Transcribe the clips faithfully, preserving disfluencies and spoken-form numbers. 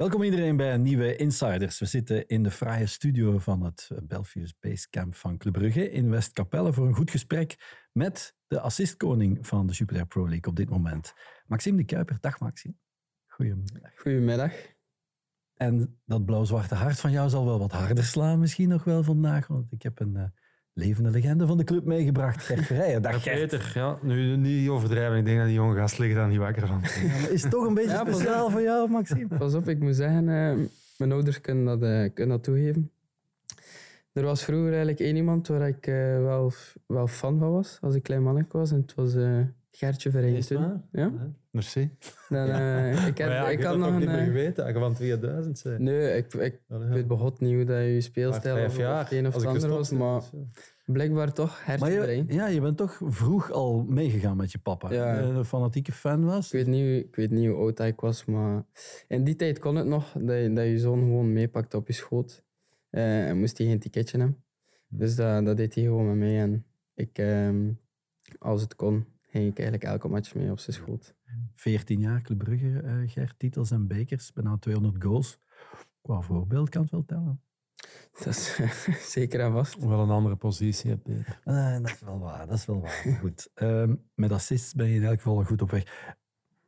Welkom iedereen bij een nieuwe Insiders. We zitten in de fraaie studio van het Belfius Basecamp van Club Brugge in Westkapelle voor een goed gesprek met de assistkoning van de Jupiler Pro League op dit moment, Maxim De Cuyper. Dag Maxim. Goedemiddag. Goedemiddag. En dat blauw-zwarte hart van jou zal wel wat harder slaan misschien nog wel vandaag, want ik heb een uh, levende legende van de club meegebracht. Gert Verheyen. Dag Gert. Peter, ja, nu niet overdrijven. Ik denk dat die jonge gast ligt daar niet wakker van. Ja, is het toch een beetje ja, speciaal voor jou, Maxim? Pas op, ik moet zeggen, uh, mijn ouders kunnen dat, uh, kunnen dat toegeven. Er was vroeger eigenlijk één iemand waar ik uh, wel, wel fan van was, als ik klein mannetje was. En het was uh, Gertje Verheyen. Ja? Merci. Dan, uh, ik, heb, ja, ik, ik had nog een... niet meer geweten, ik van tweeduizend zijn. Nee, ik, ik oh, ja. weet begot niet hoe dat je speelstijl of het een of het ander was, maar blijkbaar toch Gertje Verheyen. Ja, je bent toch vroeg al meegegaan met je papa, ja. Je een fanatieke fan was. Ik weet niet, ik weet niet hoe oud ik was, maar in die tijd kon het nog, dat je, dat je zoon gewoon meepakte op je schoot. Uh, en moest hij geen ticketje hebben. Dus dat, dat deed hij gewoon met mij. En ik, uh, als het kon, ging ik eigenlijk elke match mee op zijn schoot. veertien jaar, Club Brugge, uh, Gert, titels en bekers, bijna tweehonderd goals. Qua voorbeeld kan het wel tellen. Dat is uh, zeker en vast. Wel een andere positie, Peter. Uh, dat is wel waar, dat is wel waar. Goed. Uh, met assists ben je in elk geval goed op weg.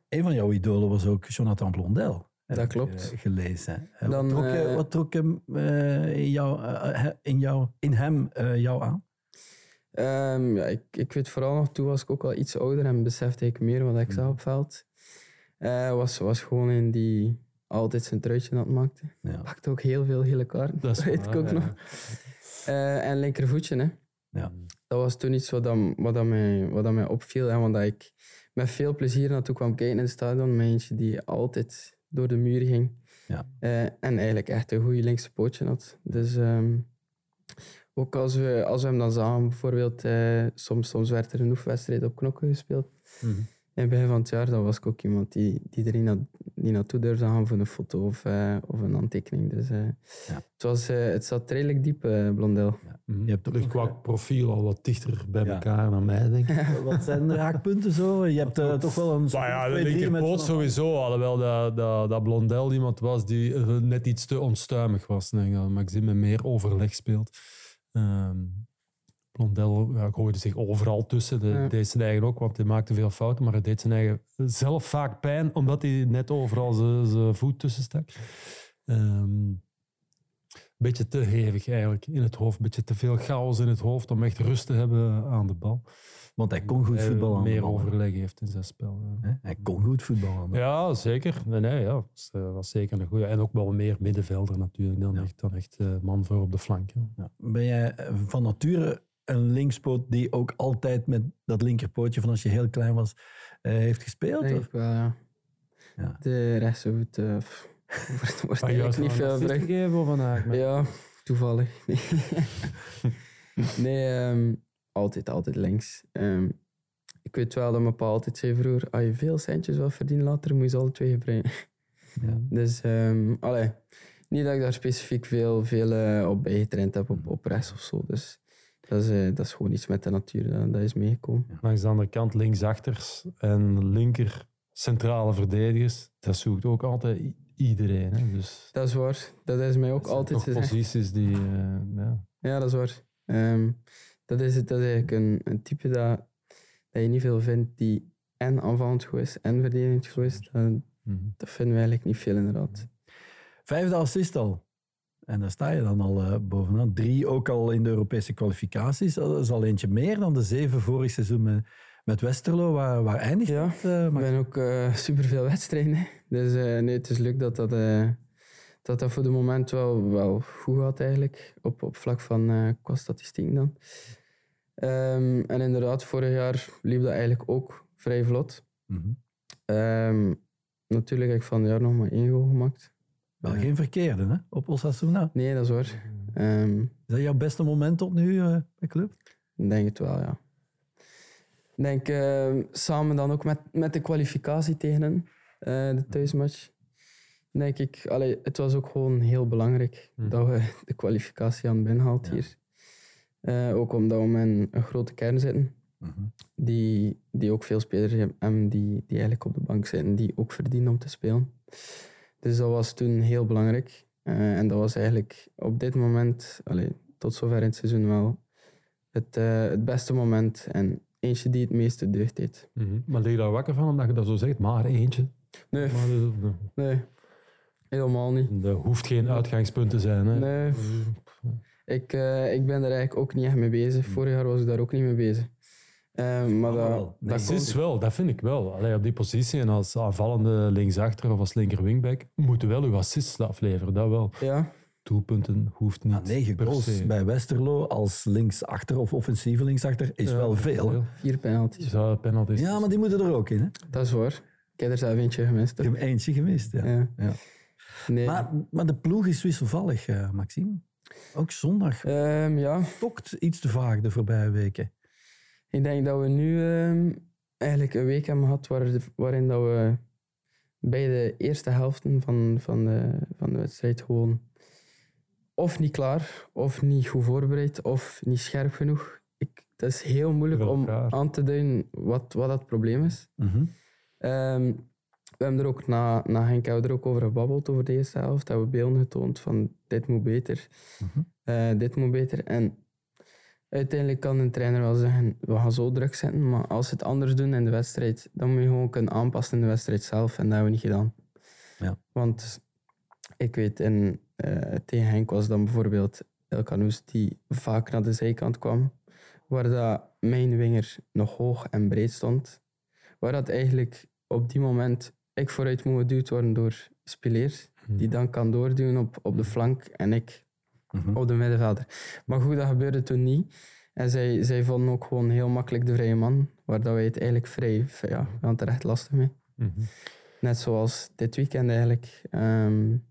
Een van jouw idolen was ook Jonathan Blondel. Dat klopt. Gelezen. Dan, wat trok, uh, wat trok hem, uh, in, jou, uh, in, jou, in hem uh, jou aan? Um, ja, ik, ik weet vooral nog, toen was ik ook al iets ouder en besefte ik meer wat ik zag op veld. Uh, was, was gewoon in die altijd zijn truitje aan het maakte. Ja. Pakte ook heel veel gele kaarten, dat, dat weet waar, ik ook ja. nog. Uh, en linkervoetje, hè. Ja. Dat was toen iets wat, dan, wat, dan mij, wat dan mij opviel en wat ik met veel plezier naartoe kwam kijken in het stadion. Met eentje die altijd door de muur ging. Ja. Uh, en eigenlijk echt een goede linkse pootje had. Dus um, ook als we, als we hem dan zagen, bijvoorbeeld, uh, soms, soms werd er een oefenwedstrijd op knokken gespeeld. Mm-hmm. In het begin van het jaar, dan was ik ook iemand die, die er niet, na, niet naartoe durfde gaan voor een foto of, uh, of een aantekening. Dus uh, ja. het, was, uh, het zat redelijk diep, uh, Blondel. Ja. Mm-hmm. Je hebt ook qua uh, profiel al wat dichter bij ja. elkaar dan mij, denk ik. Wat zijn de raakpunten zo? Je hebt uh, toch wel een... Nou ja, de linkerpoot sowieso, alhoewel dat, dat, dat Blondel iemand was die net iets te onstuimig was. Denk ik. Maxime meer overleg speelt. Um, Blondel ja, gooide zich overal tussen. De, ja. Deed zijn eigen ook, want hij maakte veel fouten. Maar hij deed zijn eigen zelf vaak pijn, omdat hij net overal zijn voet tussen stak. Um, een beetje te hevig eigenlijk in het hoofd. Een beetje te veel chaos in het hoofd om echt rust te hebben aan de bal. Want hij kon goed voetballen. Hij meer overleg heeft in zijn spel. Ja. He? Hij kon goed voetballen. Ja, zeker. Nee, nee, ja. Dat was zeker een goeie. En ook wel meer middenvelder natuurlijk dan, ja. echt, dan echt man voor op de flank. Ja. Ben jij van nature een linkspoot die ook altijd met dat linkerpootje van als je heel klein was uh, heeft gespeeld? Denk of? Ik wel, ja. ja. De rechtsvoet... Uh, wordt wordt ah, eigenlijk niet veel teruggegeven vandaag. Maar... Ja, toevallig. Nee, nee um, altijd, altijd links. Um, ik weet wel dat mijn pa altijd zei vroeger, als je veel centjes wil verdienen later, moet je ze alle twee gebruiken. Ja. Dus, um, allee, niet dat ik daar specifiek veel, veel uh, op bijgetraind heb, op, op rechts of zo. Dus dat is, uh, dat is gewoon iets met de natuur, uh, dat is meegekomen. Ja. Langs de andere kant linksachters en linker centrale verdedigers, dat zoekt ook altijd... Iedereen. Hè? Dus dat is waar. Dat is mij ook altijd gezegd. Posities die... Uh, ja. ja, dat is waar. Um, dat, is, dat is eigenlijk een, een type dat, dat je niet veel vindt die en aanvallend goed is en verdedigend goed is. Dat, mm-hmm. dat vinden we eigenlijk niet veel inderdaad. Vijfde assist al. En daar sta je dan al uh, bovenaan. Drie ook al in de Europese kwalificaties. Dat is al eentje meer dan de zeven vorig seizoen met, met Westerlo. Waar, waar eindigt ja, het? Ja, uh, ben ook uh, superveel wedstrijden. Hè. Dus uh, nee, het is leuk dat dat, uh, dat dat voor de moment wel, wel goed gaat eigenlijk. Op, op vlak van uh, qua statistiek dan. Um, en inderdaad, vorig jaar liep dat eigenlijk ook vrij vlot. Mm-hmm. Um, natuurlijk heb ik van het jaar nog maar één goal gemaakt. Wel geen verkeerde, hè? Op Osasuna. Nee, dat is waar. Um, is dat jouw beste moment tot nu uh, bij de club? Ik denk het wel, ja. Ik denk uh, samen dan ook met, met de kwalificatie tegen hen, uh, de thuismatch. Denk ik, allee, het was ook gewoon heel belangrijk mm. dat we de kwalificatie aan binnenhaalt ja. hier. Uh, ook omdat we met een grote kern zitten, mm-hmm. die, die ook veel spelers hebben die, die eigenlijk op de bank zitten, die ook verdienen om te spelen. Dus dat was toen heel belangrijk. Uh, en dat was eigenlijk op dit moment, allez, tot zover in het seizoen wel, het, uh, het beste moment. En eentje die het meeste deugd deed. Mm-hmm. Maar lig je daar wakker van, omdat je dat zo zegt? Maar eentje? Nee, maar dus, nee. nee. helemaal niet. Dat hoeft geen uitgangspunt te zijn. Hè? Nee, ik, uh, ik ben daar eigenlijk ook niet echt mee bezig. Vorig jaar was ik daar ook niet mee bezig. Uh, maar oh, dat, dat, dat is ik. wel, dat vind ik wel. Allee, op die positie en als aanvallende linksachter of als linker wingback moet je wel uw assist afleveren, dat wel. Ja. Doelpunten hoeft niet. Negen ah, goals bij Westerlo als linksachter of offensieve linksachter is ja, wel veel. veel. Vier penalties. Ja, penalties. Ja, maar die moeten er ook in. Hè? Dat is waar. Ik heb er zelf eentje gemist. Ik heb eentje gemist, ja. ja. ja. Nee. Maar, maar de ploeg is wisselvallig, uh, Maxime. Ook zondag. Um, ja. Tokt iets te vaak de voorbije weken. Ik denk dat we nu uh, eigenlijk een week hebben gehad waar, waarin dat we bij de eerste helften van, van, de, van de wedstrijd gewoon of niet klaar, of niet goed voorbereid, of niet scherp genoeg. Ik, het is heel moeilijk om aan te duiden wat, wat dat probleem is. Mm-hmm. Um, we hebben er ook na, na Henk hebben we er ook over gebabbeld, over de eerste helft. Hebben we beelden getoond van dit moet beter, mm-hmm. uh, dit moet beter. En uiteindelijk kan een trainer wel zeggen, we gaan zo druk zetten, maar als ze het anders doen in de wedstrijd, dan moet je gewoon kunnen aanpassen in de wedstrijd zelf. En dat hebben we niet gedaan. Ja. Want ik weet, in, uh, tegen Henk was dan bijvoorbeeld El Canoes die vaak naar de zijkant kwam, waar dat mijn winger nog hoog en breed stond. Waar dat eigenlijk op die moment ik vooruit moet geduwd worden door Spileers, hmm. die dan kan doorduwen op, op de flank en ik... Mm-hmm. Op de middenvelder. Maar goed, dat gebeurde toen niet. En zij, zij vonden ook gewoon heel makkelijk de vrije man, waar dat wij het eigenlijk vrij... Ja, we hadden er echt lastig mee. Mm-hmm. Net zoals dit weekend eigenlijk. Um,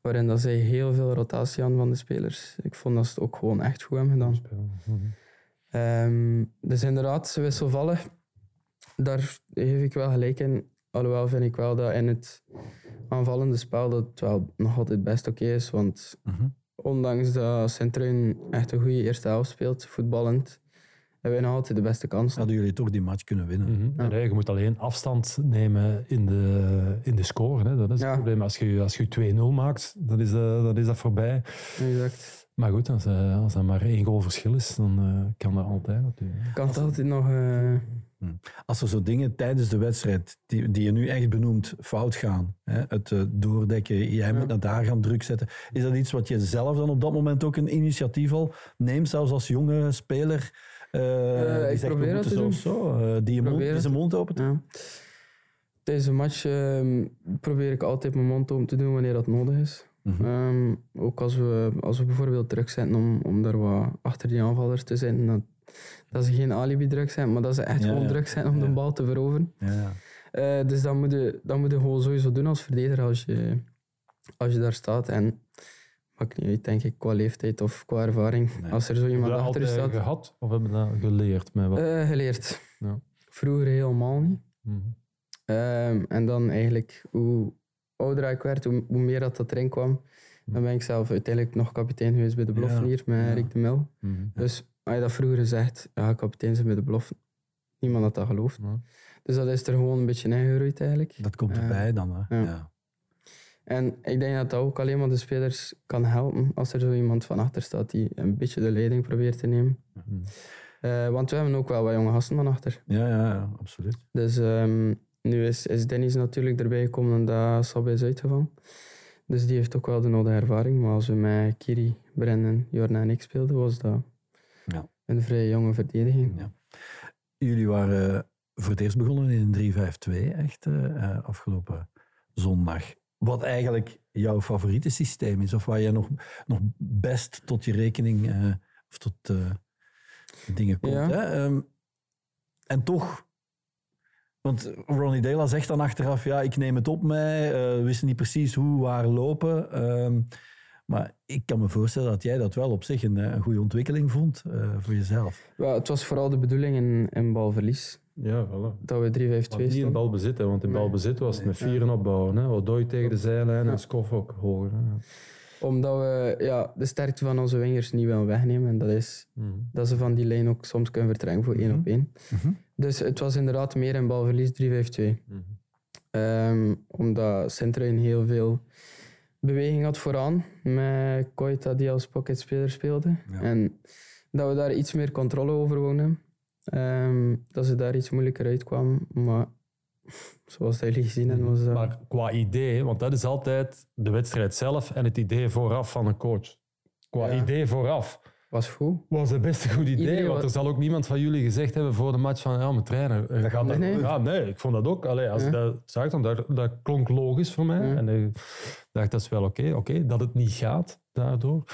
waarin dat zij heel veel rotatie aan van de spelers. Ik vond dat ze het ook gewoon echt goed hebben gedaan. Mm-hmm. Um, dus inderdaad, ze wisselvallig. Daar geef ik wel gelijk in. Alhoewel vind ik wel dat in het aanvallende spel dat het wel nog altijd best oké okay is, want... Mm-hmm. Ondanks dat Sint-Truiden echt een goede eerste helft speelt, voetballend, hebben wij nog altijd de beste kans. Hadden jullie toch die match kunnen winnen? Mm-hmm. Ja. Nee, je moet alleen afstand nemen in de, in de score. Hè. Dat is ja. het probleem. Als je, als je twee nul maakt, dan is dat, dat, is dat voorbij. Exact. Maar goed, als, als dat maar één goal verschil is, dan uh, kan dat altijd natuurlijk. Kan dat altijd nog... Uh... Als er zo dingen tijdens de wedstrijd, die, die je nu echt benoemt, fout gaan, hè? Het uh, doordekken, jij moet ja. naar daar gaan druk zetten, is dat iets wat je zelf dan op dat moment ook een initiatief al neemt, zelfs als jonge speler, uh, uh, die ik zegt, probeer dat te doen. Zo, uh, die je mond, die zijn mond open te doen? Ja. Deze match uh, probeer ik altijd mijn mond open te doen wanneer dat nodig is. Uh-huh. Um, ook als we, als we bijvoorbeeld druk zetten om, om daar wat achter die aanvallers te zijn, dat, dat ze geen alibi-druk zijn, maar dat ze echt ja, gewoon ja. druk zijn om ja. de bal te veroveren. Ja. Uh, dus dat moet, je, dat moet je gewoon sowieso doen als verdediger als je, als je daar staat. En maakt niet uit, denk ik, qua leeftijd of qua ervaring. Nee. Als er zo iemand dat achter je staat. Heb je dat gehad of heb je dat geleerd? Met wat? Uh, geleerd. Ja. Vroeger helemaal niet. Mm-hmm. Um, en dan eigenlijk, hoe ouder ik werd, hoe, hoe meer dat, dat erin kwam. Mm-hmm. Dan ben ik zelf uiteindelijk nog kapitein geweest bij de Bloffen ja. hier, met ja. Rik De Mil. Mm-hmm. Dus... Als je dat vroeger zegt, ja, kapitein zijn bij de Bloffen. Niemand had dat geloofd. Ja. Dus dat is er gewoon een beetje ingegroeid eigenlijk. Dat komt erbij uh, dan, hè. Ja. Ja. En ik denk dat dat ook alleen maar de spelers kan helpen als er zo iemand van achter staat die een beetje de leiding probeert te nemen. Ja. Uh, want we hebben ook wel wat jonge gasten van achter. Ja, ja, ja, absoluut. Dus um, nu is, is Dennis natuurlijk erbij gekomen en dat Sabbe is uitgevallen. Dus die heeft ook wel de nodige ervaring. Maar als we met Kiri, Brennen, Jorna en ik speelden, was dat... Ja. Een vrij jonge verdediging. Ja. Jullie waren voor het eerst begonnen in drie vijf twee, echt, uh, afgelopen zondag. Wat eigenlijk jouw favoriete systeem is, of waar je nog, nog best tot je rekening uh, of tot uh, dingen komt. Ja. Hè? Um, en toch, want Ronnie Dela zegt dan achteraf, ja, ik neem het op mij, uh, we wisten niet precies hoe, waar lopen... Um, Maar ik kan me voorstellen dat jij dat wel op zich een, een goede ontwikkeling vond uh, voor jezelf. Ja, het was vooral de bedoeling in, in balverlies. Ja, voilà. Dat we drie vijf twee stonden. Niet in balbezit, hè, want in nee. balbezit was het met vieren ja. opbouwen. Hè. Odoi tegen de zijlijn ja. en Skoff ook hoger. Hè. Omdat we ja, de sterkte van onze wingers niet willen wegnemen. En dat is mm-hmm. dat ze van die lijn ook soms kunnen vertrekken voor één mm-hmm. op één. Mm-hmm. Dus het was inderdaad meer in balverlies drie vijf twee. Mm-hmm. Um, omdat Sint-Truiden heel veel beweging had vooraan. Met Koita die als pocketspeler speelde. Ja. En dat we daar iets meer controle over wonen. Um, dat ze daar iets moeilijker uitkwamen. Maar zoals jullie gezien hebben, was dat... Maar qua idee, want dat is altijd de wedstrijd zelf en het idee vooraf van een coach. Qua ja. idee vooraf. Was goed. Was het best een goed idee, Iedereen want er was... zal ook niemand van jullie gezegd hebben voor de match van ja, mijn trainer. Dat gaat dat... Nee. Ja, nee, ik vond dat ook. Allee, als ja. ik dat zag, dan dat, dat klonk logisch voor mij. Ja. En ik dacht, dat is wel oké. Okay, okay, dat het niet gaat daardoor.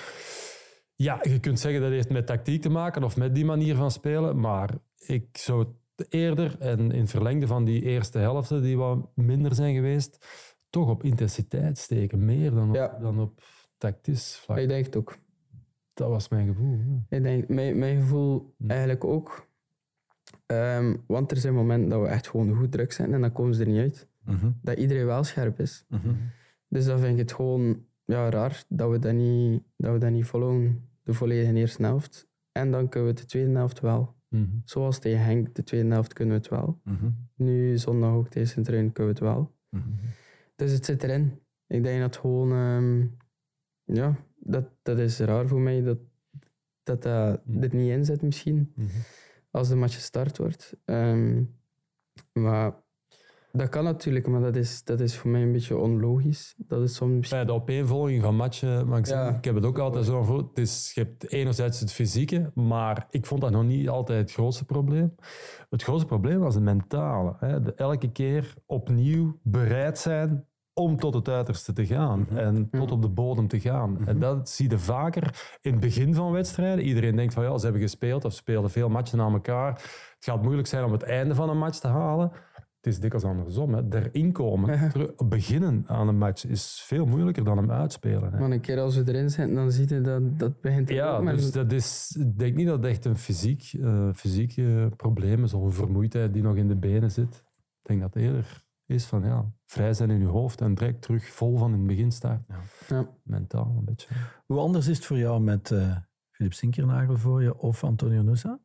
Ja, je kunt zeggen dat heeft met tactiek te maken of met die manier van spelen, maar ik zou eerder en in verlengde van die eerste helften die wat minder zijn geweest, toch op intensiteit steken, meer dan op, ja. dan op tactisch vlak. Ik denk het ook. Dat was mijn gevoel. Hè? Ik denk, mijn, mijn gevoel ja. eigenlijk ook. Um, want er zijn momenten dat we echt gewoon goed druk zijn en dan komen ze er niet uit. Uh-huh. Dat iedereen wel scherp is. Uh-huh. Dus dan vind ik het gewoon ja, raar dat we dat niet, dat we dat niet volgen, de volledige eerste helft. En dan kunnen we de tweede helft wel. Uh-huh. Zoals tegen Henk, de tweede helft kunnen we het wel. Uh-huh. Nu zondag ook tegen Sint-Truiden kunnen we het wel. Uh-huh. Dus het zit erin. Ik denk dat gewoon... Um, ja... Dat, dat is raar voor mij, dat dat, dat er niet in zit misschien, mm-hmm. als de match gestart wordt. Um, maar dat kan natuurlijk, maar dat is, dat is voor mij een beetje onlogisch. Dat is soms misschien... Bij de opeenvolging van matchen, maar ik, ja. zeg, ik heb het ook altijd zo voor. Het is, je hebt enerzijds het fysieke, maar ik vond dat nog niet altijd het grootste probleem. Het grootste probleem was het mentale. Hè? De, elke keer opnieuw bereid zijn om tot het uiterste te gaan mm-hmm. en tot op de bodem te gaan. Mm-hmm. En dat zie je vaker in het begin van wedstrijden. Iedereen denkt van ja, ze hebben gespeeld of ze speelden veel matchen aan elkaar. Het gaat moeilijk zijn om het einde van een match te halen. Het is dikwijls andersom. Hè. Erin komen, ter- beginnen aan een match is veel moeilijker dan hem uitspelen. Hè. Maar een keer als we erin zijn, dan zie je dat dat begint te ja, komen. Dus dat is, ik denk niet dat het echt een fysiek, uh, fysiek uh, probleem is of een vermoeidheid die nog in de benen zit. Ik denk dat eerder is van ja, vrij zijn in je hoofd en direct terug vol van in het begin staan. Ja. Ja. Mentaal een beetje. Hoe anders is het voor jou met uh, Philip Sinkernagel voor je of Antonio Nusa?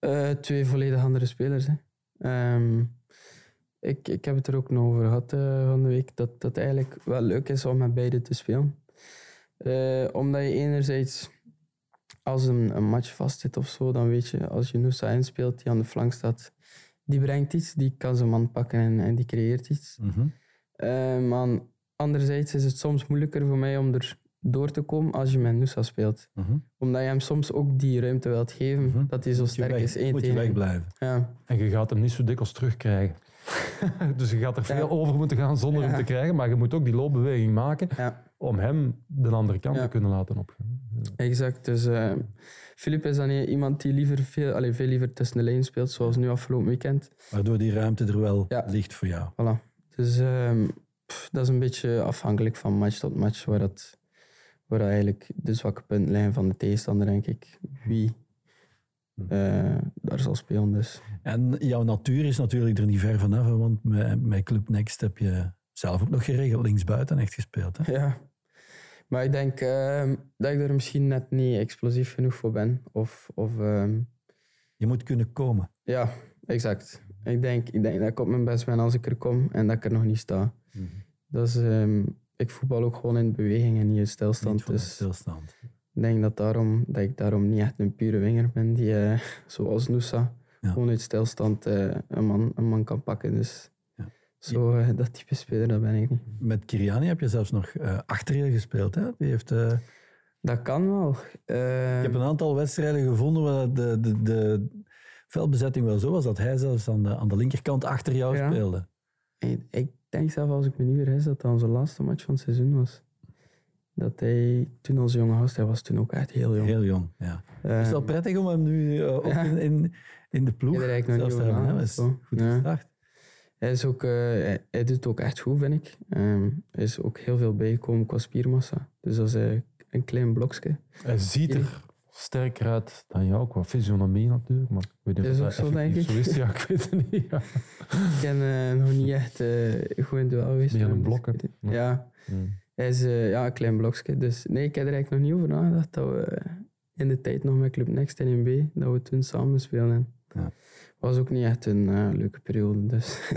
Uh, twee volledig andere spelers. Hè. Um, ik, ik heb het er ook nog over gehad uh, van de week, dat het eigenlijk wel leuk is om met beide te spelen. Uh, omdat je enerzijds, als een, een match vast zit of zo, dan weet je, als je Nusa inspeelt, die aan de flank staat... Die brengt iets, die kan zijn man pakken en, en die creëert iets. Mm-hmm. Uh, maar anderzijds is het soms moeilijker voor mij om er door te komen als je met Nusa speelt. Mm-hmm. Omdat je hem soms ook die ruimte wilt geven, mm-hmm. dat hij zo moet sterk weg, is. Één moet tegen. Je wegblijven. Ja. En je gaat hem niet zo dikwijls terugkrijgen. Dus je gaat er veel ja. over moeten gaan zonder ja. hem te krijgen, maar je moet ook die loopbeweging maken ja. om hem de andere kant ja. te kunnen laten opgaan. Ja. Exact. Dus uh, Philip is dan iemand die liever veel, allez, veel liever tussen de lijn speelt, zoals nu afgelopen weekend. Waardoor die ruimte er wel ja. ligt voor jou. Voilà. Dus uh, pff, dat is een beetje afhankelijk van match tot match, waar, dat, waar eigenlijk de zwakke punten liggen van de tegenstander, denk ik. Wie... Uh, daar zal spelen dus. En jouw natuur is natuurlijk er niet ver vanaf, want bij Club Next heb je zelf ook nog geregeld linksbuiten echt gespeeld. Hè? Ja, maar ik denk uh, dat ik er misschien net niet explosief genoeg voor ben. Of, of, uh... Je moet kunnen komen. Ja, exact. Ik denk, ik denk dat ik op mijn best ben als ik er kom en dat ik er nog niet sta. Mm-hmm. Dat is, uh, ik voetbal ook gewoon in beweging en niet in stilstand. Niet voor dus... stilstand. Ik denk dat, daarom, dat ik daarom niet echt een pure winger ben die, uh, zoals Nusa, ja. gewoon uit stilstand uh, een, man, een man kan pakken. Dus ja. zo, uh, dat type speler, dat ben ik niet. Met Kiriani heb je zelfs nog uh, achter je gespeeld. Hè? Die heeft, uh... Dat kan wel. Uh... Ik heb een aantal wedstrijden gevonden waar de, de, de veldbezetting wel zo was, dat hij zelfs aan de, aan de linkerkant achter jou ja. speelde. Ik, ik denk zelf, als ik me niet vergis, dat dat onze laatste match van het seizoen was. Dat hij toen als jonge gast, hij was toen ook echt heel jong. Heel jong, ja. Uh, is wel prettig om hem nu uh, ook ja. in, in, in de ploeg ja, zelfs te hebben. Aan, is goed ja. gestart. Hij, is ook, uh, hij, hij doet het ook echt goed, vind ik. Um, hij is ook heel veel bijgekomen qua spiermassa. Dus dat is uh, een klein blokje. Hij ziet er sterker uit dan jou, qua fysionomie natuurlijk. Maar ik weet niet is of ook dat zo, denk ik. Zo is ja, ik weet het niet. Ja. Ik ben uh, nog niet echt uh, goed in duel geweest. Meer een blok, dus, ja. ja. Hmm. Hij is uh, ja, een klein blokje, dus nee, ik heb er eigenlijk nog niet over nagedacht dat we in de tijd nog met Club Next en N B, dat we toen samen speelden. Ja. Was ook niet echt een uh, leuke periode, dus.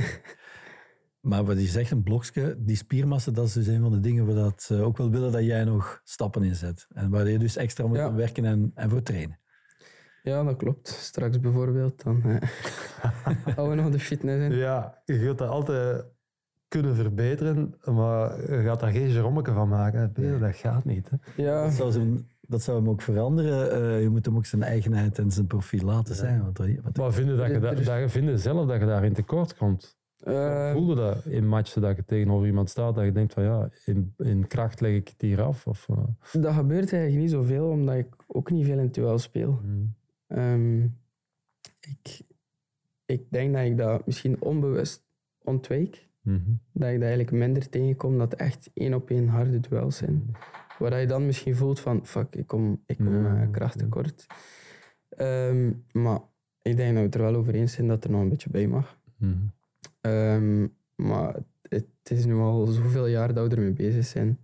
Maar wat je zegt, een blokje, die spiermassa, dat is dus een van de dingen waar dat ook wel willen dat jij nog stappen in zet. En waar je dus extra moet ja. aan werken en, en voor trainen. Ja, dat klopt. Straks bijvoorbeeld, dan houden we nog de fitness in. Ja, je wilt dat altijd kunnen verbeteren, maar je gaat daar geen jerommeke van maken. Peter, dat gaat niet. Hè. Ja. Dat, zou hem, dat zou hem ook veranderen. Uh, je moet hem ook zijn eigenheid en zijn profiel laten zijn. Ja. Wat, wat maar vinden dat je, dat, dat je vindt zelf dat je daarin tekort komt? Uh, Voelde dat in matchen dat je tegenover iemand staat, dat je denkt van ja, in, in kracht leg ik het hier af? Of, uh. Dat gebeurt eigenlijk niet zoveel, omdat ik ook niet veel in het duel speel. Hmm. Um, ik, ik denk dat ik dat misschien onbewust ontwijk. Mm-hmm. Dat ik dat eigenlijk minder tegenkom, dat het echt één op één harde duels zijn. Mm-hmm. Waar je dan misschien voelt van, fuck, ik kom, ik kom ja, uh, kracht tekort. Ja. Um, maar ik denk dat we het er wel over eens zijn dat er nog een beetje bij mag. Mm-hmm. Um, maar het, het is nu al zoveel jaar dat we ermee bezig zijn.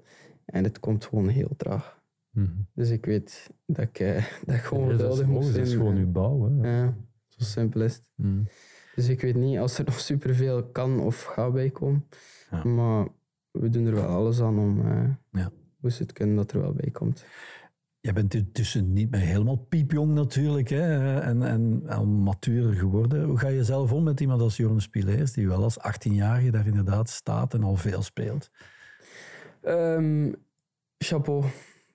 En het komt gewoon heel traag. Mm-hmm. Dus ik weet dat ik, uh, dat ik gewoon geduldig moet zijn. Dat is gewoon je bouw. Hè? Ja, zo simpel is het. Mm. Dus ik weet niet als er nog superveel kan of gaat bij komen. Ja. Maar we doen er wel alles aan om eh, ja. hoe ze het kunnen dat er wel bij komt. Je bent tussen niet meer helemaal piepjong natuurlijk. Hè? En, en al matuurder geworden. Hoe ga je zelf om met iemand als Jonas Pileers, die wel als achttienjarige daar inderdaad staat en al veel speelt? Um, chapeau,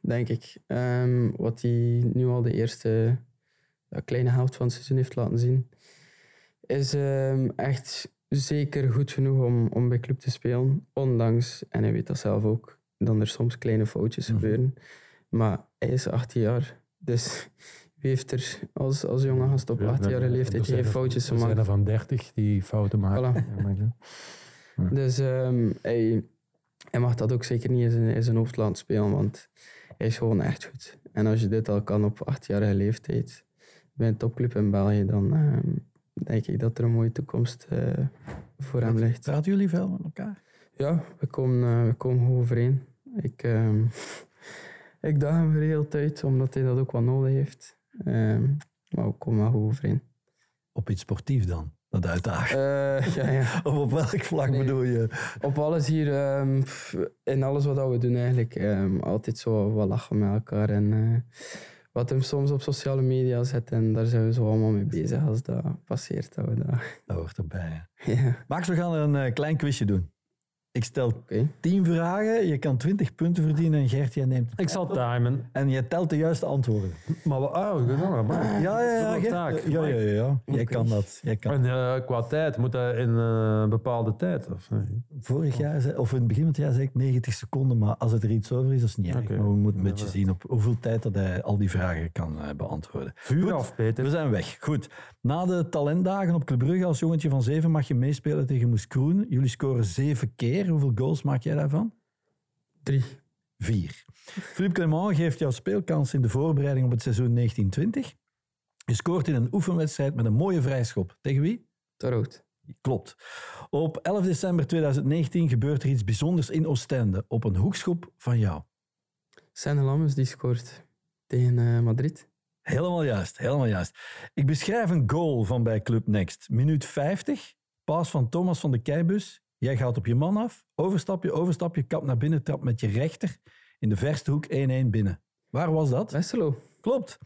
denk ik. Um, wat hij nu al de eerste ja, kleine helft van het seizoen heeft laten zien, is um, echt zeker goed genoeg om, om bij club te spelen. Ondanks, en hij weet dat zelf ook, dat er soms kleine foutjes mm. gebeuren. Maar hij is achttien jaar. Dus wie heeft er als, als jonge gast op achttienjarige leeftijd geen foutjes gemaakt? Er zijn er van dertig die fouten maken. Voilà. Ja. Dus um, hij, hij mag dat ook zeker niet in zijn, in zijn hoofd laten spelen, want hij is gewoon echt goed. En als je dit al kan op achttienjarige leeftijd, bij een topclub in België, dan... Um, denk ik dat er een mooie toekomst uh, voor hem ligt. Praten jullie veel met elkaar? Ja, we komen, uh, we komen goed overeen. Ik, uh, ik daag hem geregeld uit, omdat hij dat ook wel nodig heeft. Uh, maar we komen wel goed overeen. Op iets sportief dan? Dat uitdagen? Uh, ja, ja. Of op welk vlak nee, bedoel je? Op alles hier, um, in alles wat we doen eigenlijk. Um, altijd zo wat lachen met elkaar en... Uh, Wat hem soms op sociale media zet. En daar zijn we zo allemaal mee bezig als dat passeert. Dat, we dat... dat hoort erbij. Ja. Max, we gaan een uh, klein quizje doen. Ik stel okay. tien vragen. Je kan twintig punten verdienen. En Gert, jij neemt... Ik zal timen. En je telt de juiste antwoorden. Maar we... Oh, we gaan maar. Ja, ja, ja. Gert, taak. Ja, ja, ja, ja. Jij kan dat. Jij kan. En uh, qua tijd? Moet dat in uh, een bepaalde tijd? Of? Vorig jaar, of in het begin van het jaar, zei ik negentig seconden. Maar als het er iets over is, dat is niet okay. erg. Maar we moeten een beetje ja, zien op hoeveel tijd dat hij al die vragen kan uh, beantwoorden. Vuur af, Peter. We zijn weg. Goed. Na de talentdagen op Club Brugge als jongetje van zeven mag je meespelen tegen Moes Kroen. Jullie scoren zeven keer. Hoeveel goals maak jij daarvan? Drie. Vier. Philippe Clement geeft jouw speelkans in de voorbereiding op het seizoen negentien twintig. Je scoort in een oefenwedstrijd met een mooie vrijschop. Tegen wie? Torhout. Klopt. Op elf december tweeduizend negentien gebeurt er iets bijzonders in Oostende. Op een hoekschop van jou. Senne Lammers die scoort tegen uh, Madrid. Helemaal juist, helemaal juist. Ik beschrijf een goal van bij Club Next. minuut vijftig. Paas van Thomas van de Keibus. Jij gaat op je man af, overstapje, overstapje, kap naar binnen, trap met je rechter. In de verste hoek één-één binnen. Waar was dat? Westerlo. Klopt.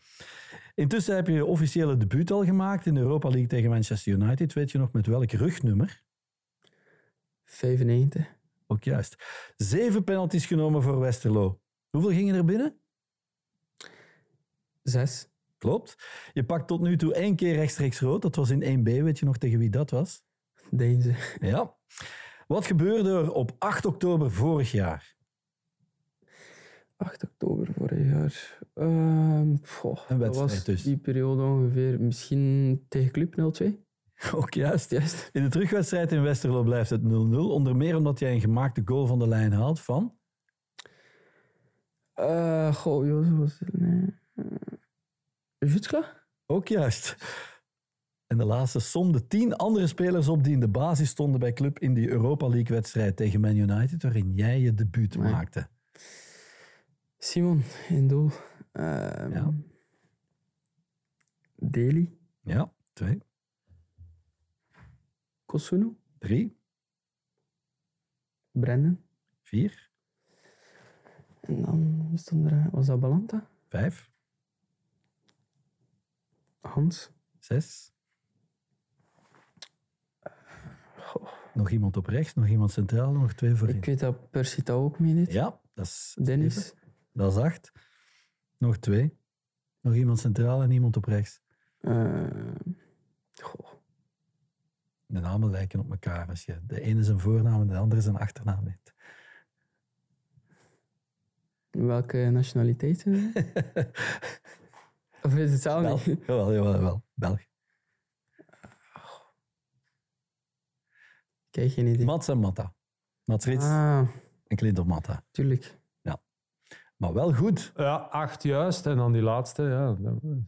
Intussen heb je je officiële debuut al gemaakt in de Europa League tegen Manchester United. Weet je nog met welk rugnummer? vijfennegentig. Ook juist. Zeven penalties genomen voor Westerlo. Hoeveel gingen er binnen? Zes. Klopt. Je pakt tot nu toe één keer rechtstreeks rood. Dat was in één B. Weet je nog tegen wie dat was? Deze. Ja. Wat gebeurde er op acht oktober vorig jaar? acht oktober vorig jaar... Uh, poh, een wedstrijd was dus. Die periode ongeveer misschien tegen Club nul twee. Ook juist. juist. In de terugwedstrijd in Westerlo blijft het nul nul. Onder meer omdat jij een gemaakte goal van de lijn haalt van... Uh, goh, Jozef was het... Nee. Jutschla? Ook juist. En de laatste somde tien andere spelers op die in de basis stonden bij club in die Europa League-wedstrijd tegen Man United, waarin jij je debuut nee. maakte. Simon, in doel. Um, ja. Deli. Ja, twee. Kosuno. Drie. Brennen. Vier. En dan stond er, was dat Balanta? Vijf. Hans. Zes. Goh. Nog iemand op rechts, nog iemand centraal, nog twee voorin. Ik weet dat Percy ook mee niet. Ja, dat is... Dennis. Zeven. Dat is acht. Nog twee. Nog iemand centraal en iemand op rechts. Uh, goh. De namen lijken op elkaar. Als je de ene zijn voornaam en de andere zijn achternaam heeft. Welke nationaliteit? Of is het zelf niet? Jawel, jawel, jawel. België. Kijk, geen idee. Mats en Matta. Mats Rits ah. en Clinton Matta. Tuurlijk. Ja. Maar wel goed. Ja, acht juist. En dan die laatste. Ja,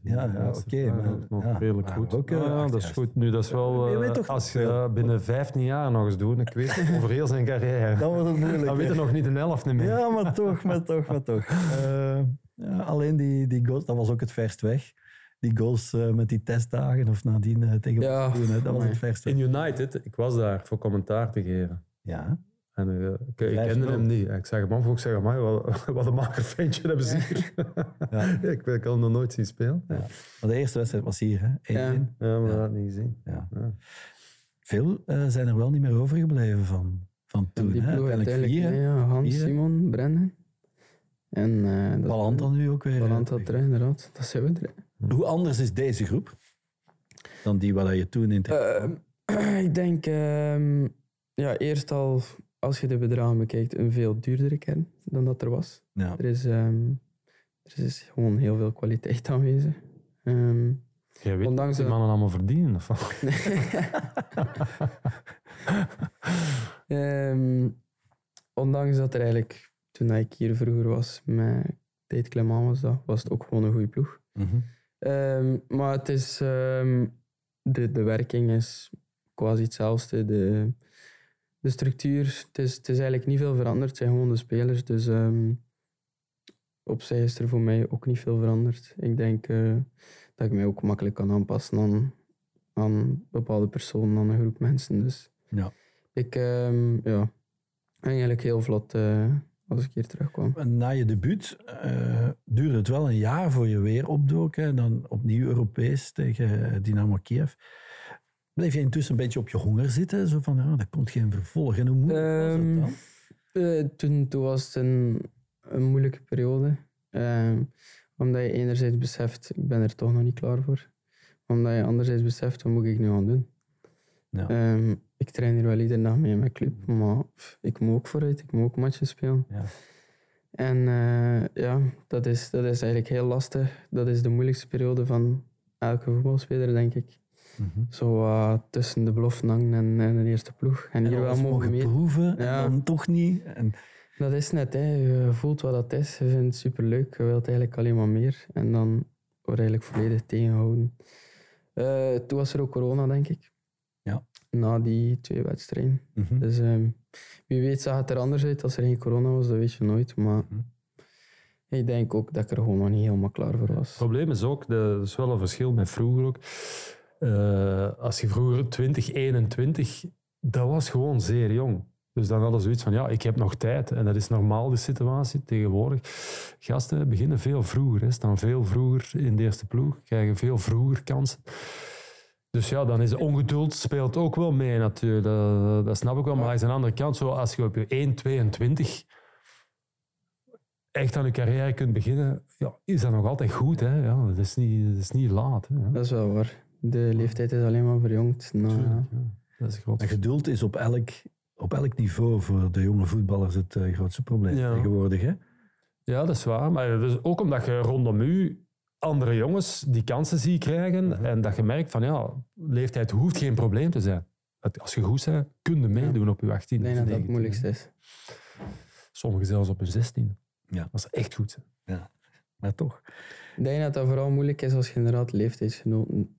ja, ja oké. Okay, nog ja, redelijk goed. Ook, uh, ja, dat is juist. Goed. Nu, dat is wel... Uh, je als je uh, binnen vijftien jaar nog eens doet, ik weet het, over heel zijn carrière. Dan wordt het moeilijk. Dan weet je nog niet een elf niet meer. Ja, maar toch, maar toch, maar toch. Uh, ja, alleen die, die goals, dat was ook het verst weg. Die goals uh, met die testdagen of nadien uh, tegen ja, doen, hè? Dat was het verste. In United, ik was daar voor commentaar te geven. Ja. En uh, ik, ik kende hem niet. Ik zag hem af, ik zeg, amai, wat, wat een makerfeintje hebben ze hier. Ja. Ja, ik, ik had hem nog nooit zien spelen. Ja. Maar de eerste wedstrijd was hier, hè? één-één. Ja. ja, maar ja. dat had ik niet gezien. Ja. Ja. Veel uh, zijn er wel niet meer overgebleven van, van toen. Die hè? Uiteindelijk vier. Nee, ja. Hans, vier. Simon, Brennen. En uh, Balanta nu ook weer. Balanta terug, inderdaad. Dat zijn we terug. Hoe anders is deze groep dan die waar je toen in terecht uh, Ik denk, uh, ja, eerst al, als je de bedragen bekijkt, een veel duurdere kern dan dat er was. Ja. Er, is, um, er is gewoon heel veel kwaliteit aanwezig. Um, Jij weet ondanks dat die mannen allemaal verdienen, of wat? um, ondanks dat er eigenlijk, toen ik hier vroeger was, met Tijd Clement was dat, was het ook gewoon een goede ploeg. Mm-hmm. Um, maar het is, um, de, de werking is quasi hetzelfde. De, de structuur, het is, het is eigenlijk niet veel veranderd. Het zijn gewoon de spelers. Dus um, op zich is er voor mij ook niet veel veranderd. Ik denk uh, dat ik mij ook makkelijk kan aanpassen aan, aan bepaalde personen, aan een groep mensen. Dus ja. ik um, ja, eigenlijk heel vlot... Uh, als ik hier terugkwam. Na je debuut uh, duurde het wel een jaar voor je weer opdook. Hè? Dan opnieuw Europees tegen Dynamo Kiev. Bleef je intussen een beetje op je honger zitten? Zo van, oh, dat komt geen vervolg. En hoe moeilijk um, was dat dan? Uh, toen, toen was het een, een moeilijke periode. Uh, omdat je enerzijds beseft, ik ben er toch nog niet klaar voor. Omdat je anderzijds beseft, wat moet ik nu aan doen? Ja. Um, ik train hier wel iedere dag mee in mijn club, maar ik moet ook vooruit, ik moet ook matchen spelen. Ja. En uh, ja, dat is, dat is eigenlijk heel lastig. Dat is de moeilijkste periode van elke voetbalspeler, denk ik. Mm-hmm. Zo uh, tussen de beloften hangen en, en de eerste ploeg. En, en hier wel mogen mee. proeven en ja. dan toch niet. En... Dat is net, hè. Je voelt wat dat is, je vindt het superleuk, je wilt eigenlijk alleen maar meer. En dan word je eigenlijk volledig tegenhouden. Uh, toen was er ook corona, denk ik. Na die twee wedstrijden. Mm-hmm. Dus um, wie weet zag het er anders uit als er geen corona was, dat weet je nooit. Maar mm-hmm. ik denk ook dat ik er gewoon nog niet helemaal klaar voor was. Het probleem is ook, dat is wel een verschil met vroeger ook. Uh, als je vroeger twintig, eenentwintig, dat was gewoon zeer jong. Dus dan hadden ze zoiets van, ja, ik heb nog tijd. En dat is normaal, die situatie tegenwoordig. Gasten beginnen veel vroeger. Hè. Staan veel vroeger in de eerste ploeg. Krijgen veel vroeger kansen. Dus ja, dan is ongeduld speelt ook wel mee natuurlijk. Dat, dat snap ik wel. Maar aan de andere kant, zo als je op je één, tweeëntwintig echt aan je carrière kunt beginnen, ja, is dat nog altijd goed. Hè? Ja, dat, is niet, dat is niet laat. Hè? Dat is wel waar. De leeftijd is alleen maar verjongd. Nou, ja. Dat is groot. En geduld is op elk, op elk niveau voor de jonge voetballers het grootste probleem ja. tegenwoordig. Hè? Ja, dat is waar. Maar dus ook omdat je rondom u... andere jongens die kansen zie krijgen mm-hmm. en dat je merkt van ja, leeftijd hoeft geen probleem te zijn. Als je goed bent, kun je meedoen ja. op je achttien. Nee, dat dat het moeilijkste is. Sommigen zelfs op hun zestien. Ja. Dat is echt goed zijn. Ja. Maar toch. Ik denk dat dat vooral moeilijk is als je inderdaad leeftijdsgenoten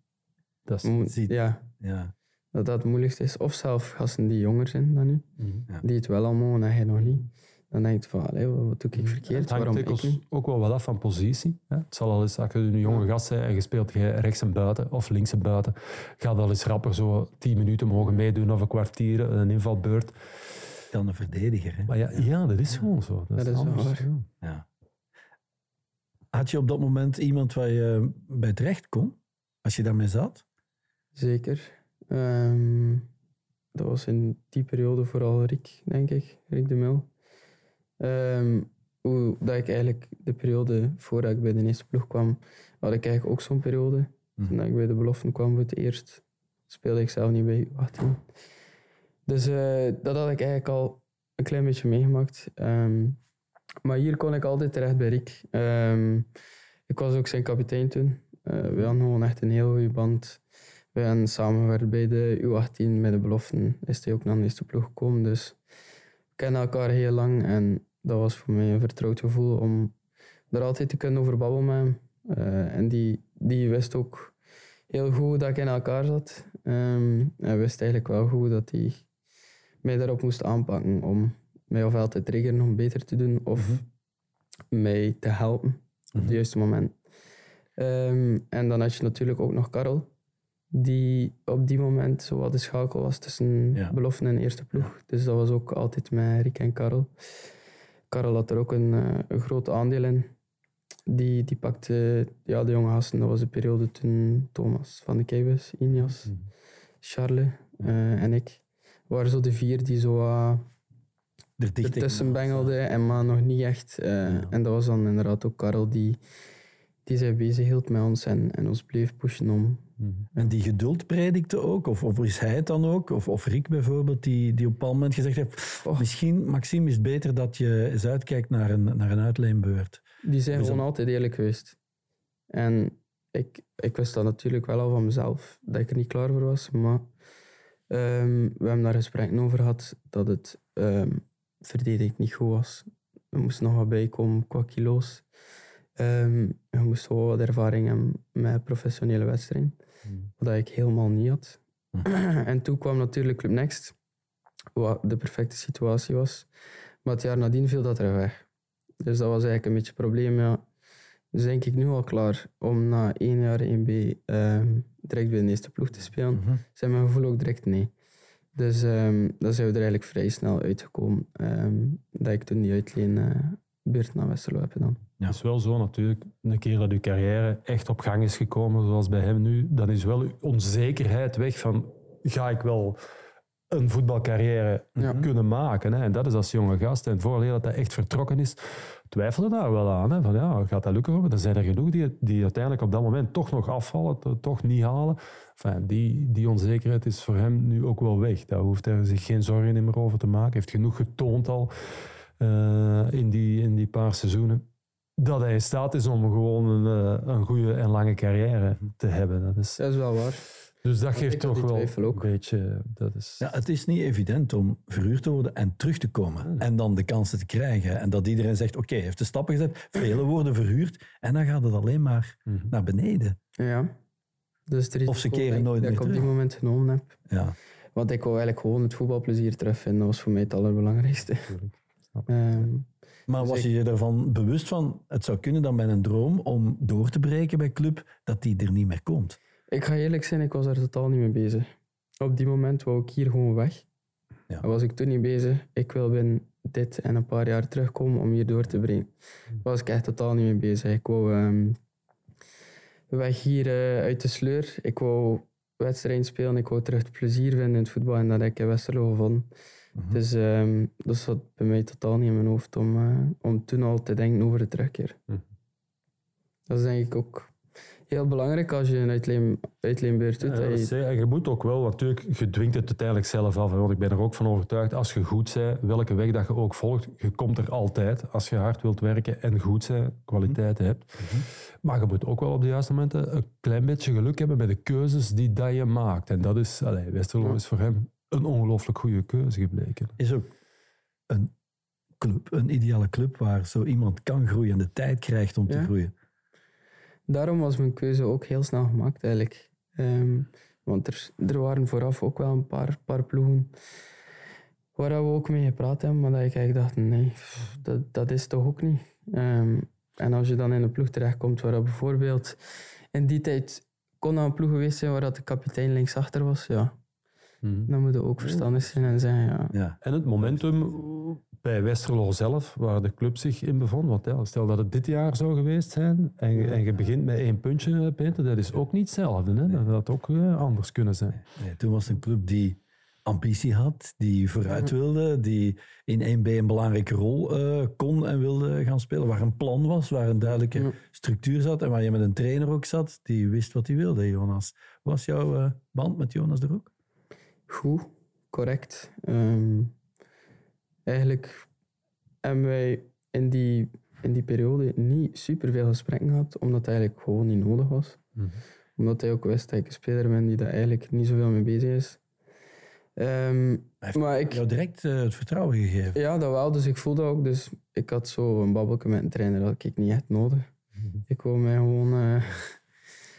dat is, Mo- ziet. Ja. ja. Dat dat het moeilijkste is. Of zelf gasten die jonger zijn dan nu, mm-hmm. ja. die het wel al mogen en jij nog niet. Dan denk je van, allee, wat doe ik verkeerd? Ja, het hangt Waarom ik niet? ook wel wat af van positie. Hè? Het zal al eens, als je een jonge ja. gast bent en je speelt rechts en buiten of links en buiten, gaat al eens rapper zo tien minuten mogen meedoen of een kwartier, een invalbeurt. dan een verdediger. Hè? Maar ja, ja, dat is gewoon zo. Dat, ja, dat is anders. Waar. Ja. Ja. Had je op dat moment iemand waar je bij terecht kon? Als je daarmee zat? Zeker. Um, dat was in die periode vooral Rik, denk ik. Rik De Mil. Um, hoe dat ik eigenlijk de periode voordat ik bij de eerste ploeg kwam, had ik eigenlijk ook zo'n periode. Mm. Toen ik bij de beloften kwam voor het eerst, speelde ik zelf niet bij U achttien. Dus uh, dat had ik eigenlijk al een klein beetje meegemaakt. Um, maar hier kon ik altijd terecht bij Rik. Um, ik was ook zijn kapitein toen. Uh, we hadden gewoon echt een heel goede band. We hebben samengewerkt bij de U achttien, bij de beloften. Is hij ook naar de eerste ploeg gekomen. Dus we kennen elkaar heel lang. En dat was voor mij een vertrouwd gevoel om er altijd te kunnen over babbelen met hem. Uh, en die, die wist ook heel goed dat ik in elkaar zat. Um, hij wist eigenlijk wel goed dat hij mij daarop moest aanpakken om mij ofwel te triggeren om beter te doen of mm-hmm. mij te helpen mm-hmm. op het juiste moment. Um, en dan had je natuurlijk ook nog Karel, die op die moment zo wat de schakel was tussen ja. beloften en eerste ploeg. Ja. Dus dat was ook altijd met Rik en Karel. Karel had er ook een, een groot aandeel in. Die, die pakte ja, de jonge gasten. Dat was de periode toen Thomas van de Keibus, Injas, mm. Charles uh, en ik waren zo de vier die zo uh, ertussen bengelden ja. en maar nog niet echt. Uh, ja. En dat was dan inderdaad ook Karel die, die zich bezig hield met ons en, en ons bleef pushen om. Mm. En die geduld predikte ook? Of, of is hij het dan ook? Of, of Rik bijvoorbeeld, die, die op een moment gezegd heeft oh. misschien, Maxim, is het beter dat je eens uitkijkt naar een, naar een uitleenbeurt. Die zijn gewoon altijd eerlijk geweest. En ik, ik wist dat natuurlijk wel al van mezelf, dat ik er niet klaar voor was. Maar um, we hebben daar gesprekken over gehad dat het um, verdedigd niet goed was. Er moest nog wat bij komen qua kilo's. Um, je moest wel wat ervaring hebben met professionele wedstrijden. Mm. Wat ik helemaal niet had. Mm. En toen kwam natuurlijk Club Next, wat de perfecte situatie was. Maar het jaar nadien viel dat er weg. Dus dat was eigenlijk een beetje het probleem. Ja. Dus denk ik nu al klaar om na één jaar één B um, direct bij de eerste ploeg te spelen. Mm-hmm. Zijn mijn gevoel ook direct nee. Dus um, dan zijn we er eigenlijk vrij snel uitgekomen. Um, dat ik toen die uitleenbeurt uh, naar Westerlo heb gedaan. Ja. Het is wel zo natuurlijk, een keer dat uw carrière echt op gang is gekomen, zoals bij hem nu, dan is wel uw onzekerheid weg van, ga ik wel een voetbalcarrière ja. kunnen maken. Hè. En dat is als jonge gast. En vooraleer dat dat echt vertrokken is, twijfelde daar wel aan. Hè. Van ja, gaat dat lukken voor me? Er zijn er genoeg die, die uiteindelijk op dat moment toch nog afvallen, toch niet halen. Enfin, die, die onzekerheid is voor hem nu ook wel weg. Daar hoeft hij zich geen zorgen meer over te maken. Hij heeft genoeg getoond al uh, in, die, in die paar seizoenen. Dat hij in staat is om gewoon een, een goede en lange carrière te hebben. Dat is, dat is wel waar. Dus dat geeft toch wel een beetje... Dat is... Ja, het is niet evident om verhuurd te worden en terug te komen. Ja. En dan de kansen te krijgen. En dat iedereen zegt, oké, okay, heeft de stappen gezet. Velen worden verhuurd. En dan gaat het alleen maar mm-hmm. naar beneden. Ja. Dus er is of ze keren nooit meer terug. Dat ik op die moment genomen heb. Ja. Want ik wou eigenlijk gewoon het voetbalplezier treffen. Dat was voor mij het allerbelangrijkste. um, maar dus was ik... je ervan bewust van... Het zou kunnen dan bij een droom om door te breken bij club... dat die er niet meer komt. Ik ga eerlijk zijn, ik was daar totaal niet mee bezig. Op die moment wou ik hier gewoon weg. Ja. En was ik toen niet bezig. Ik wil binnen dit en een paar jaar terugkomen om hier door te brengen. Daar was ik echt totaal niet mee bezig. Ik wou um, weg hier uh, uit de sleur. Ik wou wedstrijden spelen. Ik wou terug het plezier vinden in het voetbal. En dat heb ik in Westerlo gevonden. Mm-hmm. Dus um, dat zat bij mij totaal niet in mijn hoofd om, uh, om toen al te denken over de terugkeer. Mm-hmm. Dat is denk ik ook... heel belangrijk als je een uitleen, uitleenbeurt doet. Ja, dat is, en je moet ook wel, natuurlijk, je dwingt het uiteindelijk zelf af. Want ik ben er ook van overtuigd, als je goed bent, welke weg dat je ook volgt, je komt er altijd. Als je hard wilt werken en goed bent, kwaliteiten mm-hmm. hebt. Mm-hmm. Maar je moet ook wel op de juiste momenten een klein beetje geluk hebben met de keuzes die dat je maakt. En dat is, allez, Westerlo ja. is voor hem een ongelooflijk goede keuze gebleken. Is ook een club, een ideale club waar zo iemand kan groeien en de tijd krijgt om ja? te groeien. Daarom was mijn keuze ook heel snel gemaakt, eigenlijk. Um, want er, er waren vooraf ook wel een paar, paar ploegen waar we ook mee gepraat hebben, maar dat ik eigenlijk dacht, nee, pff, dat, dat is toch ook niet. Um, en als je dan in een ploeg terechtkomt waar bijvoorbeeld... In die tijd kon dat een ploeg geweest zijn waar dat de kapitein linksachter was, ja. Mm-hmm. Dan moeten we ook verstandig zijn en zeggen ja. ja. En het momentum bij Westerlo zelf, waar de club zich in bevond. Want ja, stel dat het dit jaar zou geweest zijn en, en je begint met één puntje, Peter, dat is ook niet hetzelfde. Hè? Nee. Dat had ook anders kunnen zijn. Nee, toen was het een club die ambitie had, die vooruit wilde, die in één B een belangrijke rol uh, kon en wilde gaan spelen, waar een plan was, waar een duidelijke ja. structuur zat en waar je met een trainer ook zat, die wist wat hij wilde, Jonas. Hoe was jouw uh, band met Jonas er ook? Goed, correct. Um, eigenlijk hebben wij in die, in die periode niet superveel gesprekken gehad, omdat het eigenlijk gewoon niet nodig was. Mm-hmm. Omdat hij ook wist dat ik een speler ben die daar eigenlijk niet zoveel mee bezig is. Um, Hij heeft maar ik, jou direct uh, het vertrouwen gegeven. Ja, dat wel. Dus ik voelde ook. Dus ik had zo een babbelke met een trainer, dat had ik niet echt nodig. Mm-hmm. Ik wou mij gewoon uh,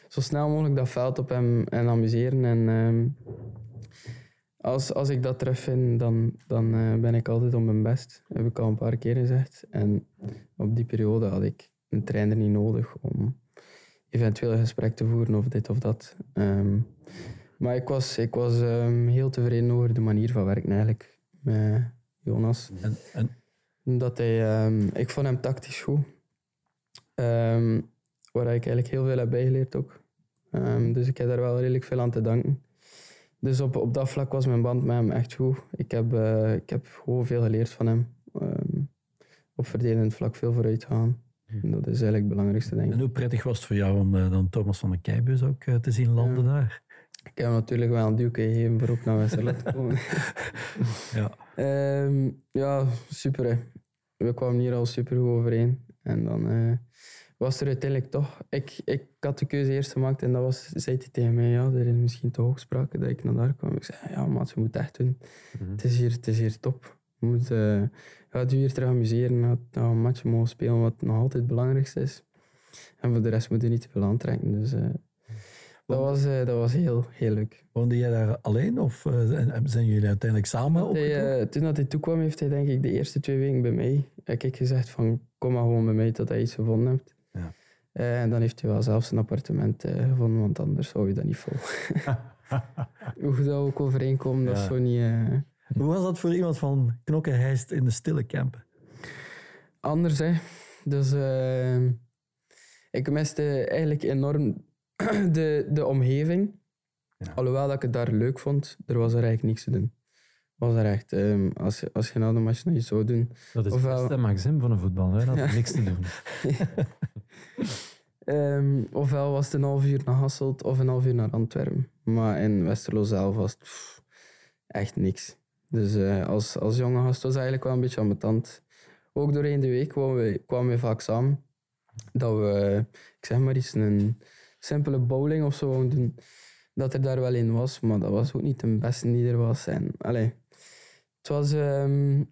zo snel mogelijk dat veld op hem en amuseren. En um, als, als ik dat terugvind, dan, dan uh, ben ik altijd op mijn best. Heb ik al een paar keer gezegd. En op die periode had ik een trainer niet nodig om eventueel een gesprek te voeren of dit of dat. Um, Maar ik was, ik was um, heel tevreden over de manier van werken eigenlijk met Jonas. En, en? Omdat hij, um, ik vond hem tactisch goed. Um, waar ik eigenlijk heel veel heb bijgeleerd ook. Um, dus ik heb daar wel redelijk veel aan te danken. Dus op, op dat vlak was mijn band met hem echt goed. Ik heb, uh, ik heb gewoon veel geleerd van hem. Um, op verdedigend vlak veel vooruit gaan. En dat is eigenlijk het belangrijkste, denk ik. En hoe prettig was het voor jou om uh, dan Thomas van de Keibus ook uh, te zien landen um, daar? Ik heb hem natuurlijk wel een duwke gegeven voor ook naar Westerlo te komen. ja. Um, ja, super. Hè. We kwamen hier al super goed overeen. En dan uh, was er uiteindelijk toch... Ik, ik had de keuze eerst gemaakt en dat was, zei hij tegen mij, ja, er is misschien te hoog sprake dat ik naar daar kwam. Ik zei, ja, maat, je moet het echt doen. Mm-hmm. Het is hier, het is hier top. Je moet, uh, gaat u hier terug amuseren. Gaat nou een match mogen spelen, wat nog altijd het belangrijkste is. En voor de rest moet je niet te veel aantrekken. Dus... Uh, Dat was, dat was heel, heel leuk. Woonde jij daar alleen of zijn jullie uiteindelijk samen op? Hij, toen dat hij toekwam, heeft hij denk ik de eerste twee weken bij mij. Heb ik gezegd van, kom maar gewoon bij mij tot hij iets gevonden hebt. Ja. En dan heeft hij wel zelfs een appartement gevonden, want anders hou je dat niet vol. Hoe dat ook overeenkomt, dat ja. is zo niet... Uh... Hoe was dat voor iemand van Knokke-Heist in de stille campen? Anders, hè. Dus uh, ik miste eigenlijk enorm... De, de omgeving, ja. Alhoewel dat ik het daar leuk vond, er was er eigenlijk niks te doen. Was er echt, um, als, als je nou de match nog iets zou doen... Dat is ofwel... het beste maxim van een voetbal, hè? Dat ja. er niks te doen. um, ofwel was het een half uur naar Hasselt of een half uur naar Antwerpen. Maar in Westerlo zelf was het pff, echt niks. Dus uh, als, als jonge gast was het eigenlijk wel een beetje ambetant. Ook doorheen de week kwamen we, kwamen we vaak samen. Dat we, ik zeg maar iets, een... simpele bowling of zo, dat er daar wel in was, maar dat was ook niet de beste die er was. En, allez, het, was, um,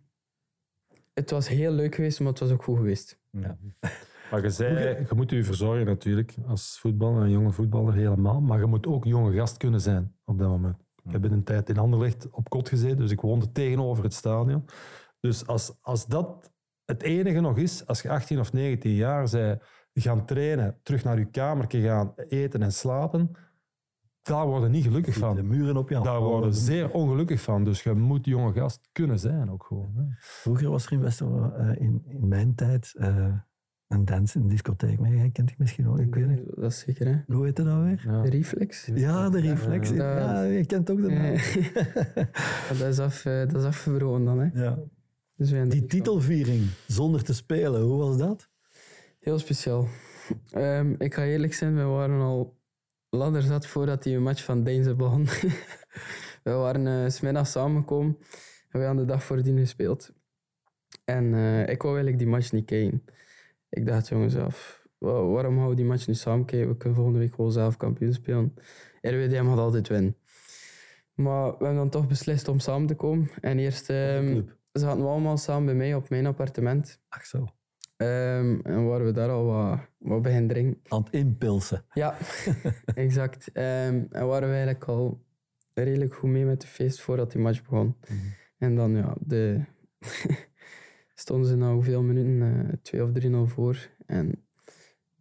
het was heel leuk geweest, maar het was ook goed geweest. Ja. Maar je, zei, je moet je verzorgen natuurlijk, als voetballer, een jonge voetballer helemaal, maar je moet ook jonge gast kunnen zijn op dat moment. Ik heb in een tijd in Anderlecht op kot gezeten, dus ik woonde tegenover het stadion. Dus als, als dat het enige nog is, als je achttien of negentien jaar bent, gaan trainen, terug naar je kamertje gaan, eten en slapen, daar worden niet gelukkig van. De muren op je hand. Daar worden zeer ongelukkig van. Dus je moet jonge gast kunnen zijn ook gewoon. Hè. Vroeger was er in Westerlo, uh, in, in mijn tijd, uh, een dans in een discotheek. Maar jij kent die misschien ook. Ik weet niet. Dat is zeker, hè. Hoe heette dat weer? Ja. De Reflex. Ja, de Reflex. Uh, ja, je kent ook de naam. Uh, dat is af, uh, dat is afgebroken dan, hè. Ja. Dus die titelviering, zonder te spelen, hoe was dat? Heel speciaal. Um, ik ga eerlijk zijn, we waren al ladderzat voordat die match van Deense begon. We waren uh, 's middags samengekomen en we hadden de dag voordien gespeeld. En uh, ik wou eigenlijk die match niet kijken. Ik dacht, jongens, af, wow, waarom houden we die match nu samen kijken? We kunnen volgende week gewoon zelf kampioen spelen. R W D M gaat altijd winnen. Maar we hebben dan toch beslist om samen te komen. En eerst um, zaten we allemaal samen bij mij op mijn appartement. Ach zo. Um, en waren we daar al wat, wat bij gaan drinken. Aan het impulsen. Ja, exact. Um, en waren we eigenlijk al redelijk goed mee met de feest voordat die match begon. Mm-hmm. En dan, ja, de stonden ze na hoeveel minuten? Uh, twee of drie nul voor. En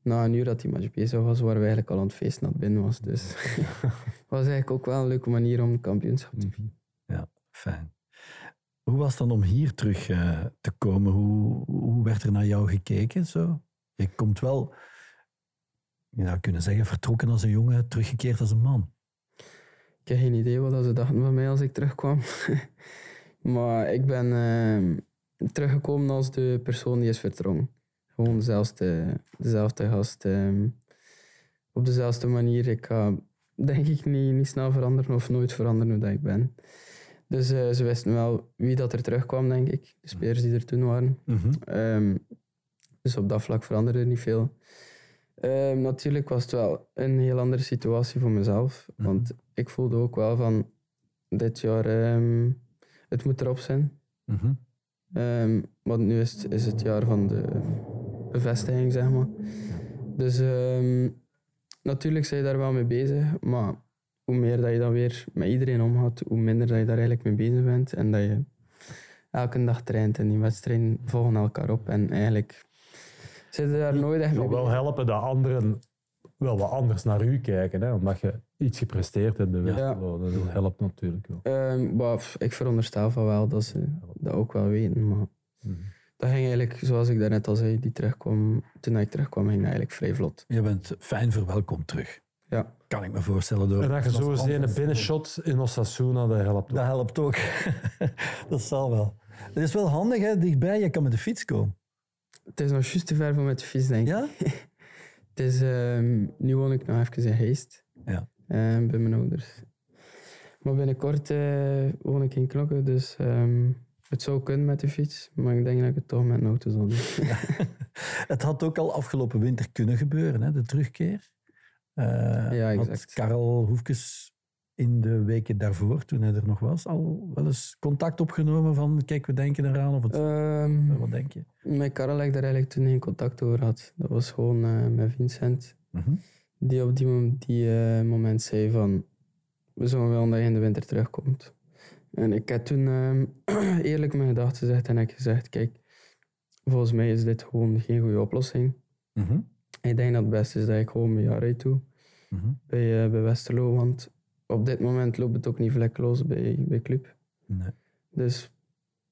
na een uur dat die match bezig was, waren we eigenlijk al aan het feesten dat het binnen was. Dus het was eigenlijk ook wel een leuke manier om het kampioenschap te vieren. Ja, fijn. Hoe was het dan om hier terug uh, te komen? Hoe, hoe werd er naar jou gekeken? Zo? Je komt wel, je zou kunnen zeggen, vertrokken als een jongen, teruggekeerd als een man. Ik heb geen idee wat ze dachten van mij als ik terugkwam. Maar ik ben uh, teruggekomen als de persoon die is vertrokken. Gewoon dezelfde, dezelfde gast. Um, op dezelfde manier. Ik ga denk ik niet, niet snel veranderen of nooit veranderen hoe dat ik ben. Dus uh, ze wisten wel wie dat er terugkwam, denk ik. De spelers die er toen waren. Mm-hmm. Um, dus op dat vlak veranderde er niet veel. Um, natuurlijk was het wel een heel andere situatie voor mezelf. Mm-hmm. Want ik voelde ook wel van dit jaar, um, het moet erop zijn. Mm-hmm. Um, want nu is het, is het jaar van de bevestiging, zeg maar. Dus um, natuurlijk ben je daar wel mee bezig, maar hoe meer dat je dan weer met iedereen omgaat, hoe minder dat je daar eigenlijk mee bezig bent. En dat je elke dag traint en die wedstrijden volgen elkaar op. En eigenlijk zit je daar nooit echt mee bezig. Het zal wel helpen dat anderen wel wat anders naar u kijken, hè? Omdat je iets gepresteerd hebt bij Westerlo. Ja. Dat helpt natuurlijk wel. Um, bah, ik veronderstel van wel dat ze dat ook wel weten, maar mm-hmm. dat ging eigenlijk, zoals ik daarnet al zei, die terugkwam, toen ik terugkwam, ging dat eigenlijk vrij vlot. Je bent fijn verwelkomd terug. Ja. Kan ik me voorstellen. Door en dat je zo eens een binnenshot in Osasuna, dat helpt ook. Dat helpt ook. Dat zal wel. Dat is wel handig, hè? Dichtbij, je kan met de fiets komen. Het is nog juist te ver van met de fiets, denk ik. Ja? Het is, um, nu woon ik nog even in Heist. Ja. Um, bij mijn ouders. Maar binnenkort uh, woon ik in Knokke, dus um, het zou kunnen met de fiets, maar ik denk dat ik het toch met een auto zal doen. Ja. Het had ook al afgelopen winter kunnen gebeuren, hè? De terugkeer. Uh, ja, exact. Had Karel Hoefkes in de weken daarvoor, toen hij er nog was, al wel eens contact opgenomen van kijk, we denken eraan of het... Um, wat denk je? Met Karel heb ik daar eigenlijk toen geen contact over gehad. Dat was gewoon uh, met Vincent. Uh-huh. Die op die, mom- die uh, moment zei van we zullen wel dat je in de winter terugkomt. En ik heb toen uh, eerlijk mijn gedachten gezegd en heb gezegd kijk, volgens mij is dit gewoon geen goede oplossing. Uh-huh. Ik denk dat het beste is dat ik gewoon mijn jaar uit doe uh-huh. bij, uh, bij Westerlo, want op dit moment loopt het ook niet vlekloos bij, bij club. Nee. Dus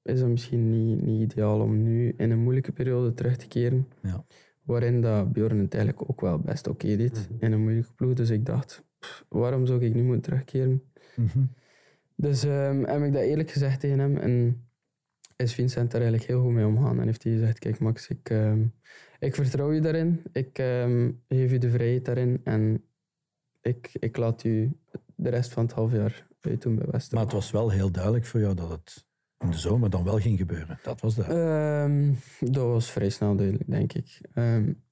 is het misschien niet, niet ideaal om nu in een moeilijke periode terug te keren. Ja. Waarin dat Bjorn het eigenlijk ook wel best oké okay deed mm-hmm. in een moeilijke ploeg. Dus ik dacht, pff, waarom zou ik nu moeten terugkeren? Mm-hmm. Dus um, heb ik dat eerlijk gezegd tegen hem. En is Vincent daar eigenlijk heel goed mee omgaan. En heeft hij gezegd, kijk Max, ik, um, ik vertrouw je daarin. Ik um, geef je de vrijheid daarin. En ik, ik laat u de rest van het half jaar uit doen bij Westerlo. Maar het was wel heel duidelijk voor jou dat het... in de zomer dan wel ging gebeuren. Dat was duidelijk. Um, dat was vrij snel duidelijk, denk ik. Um,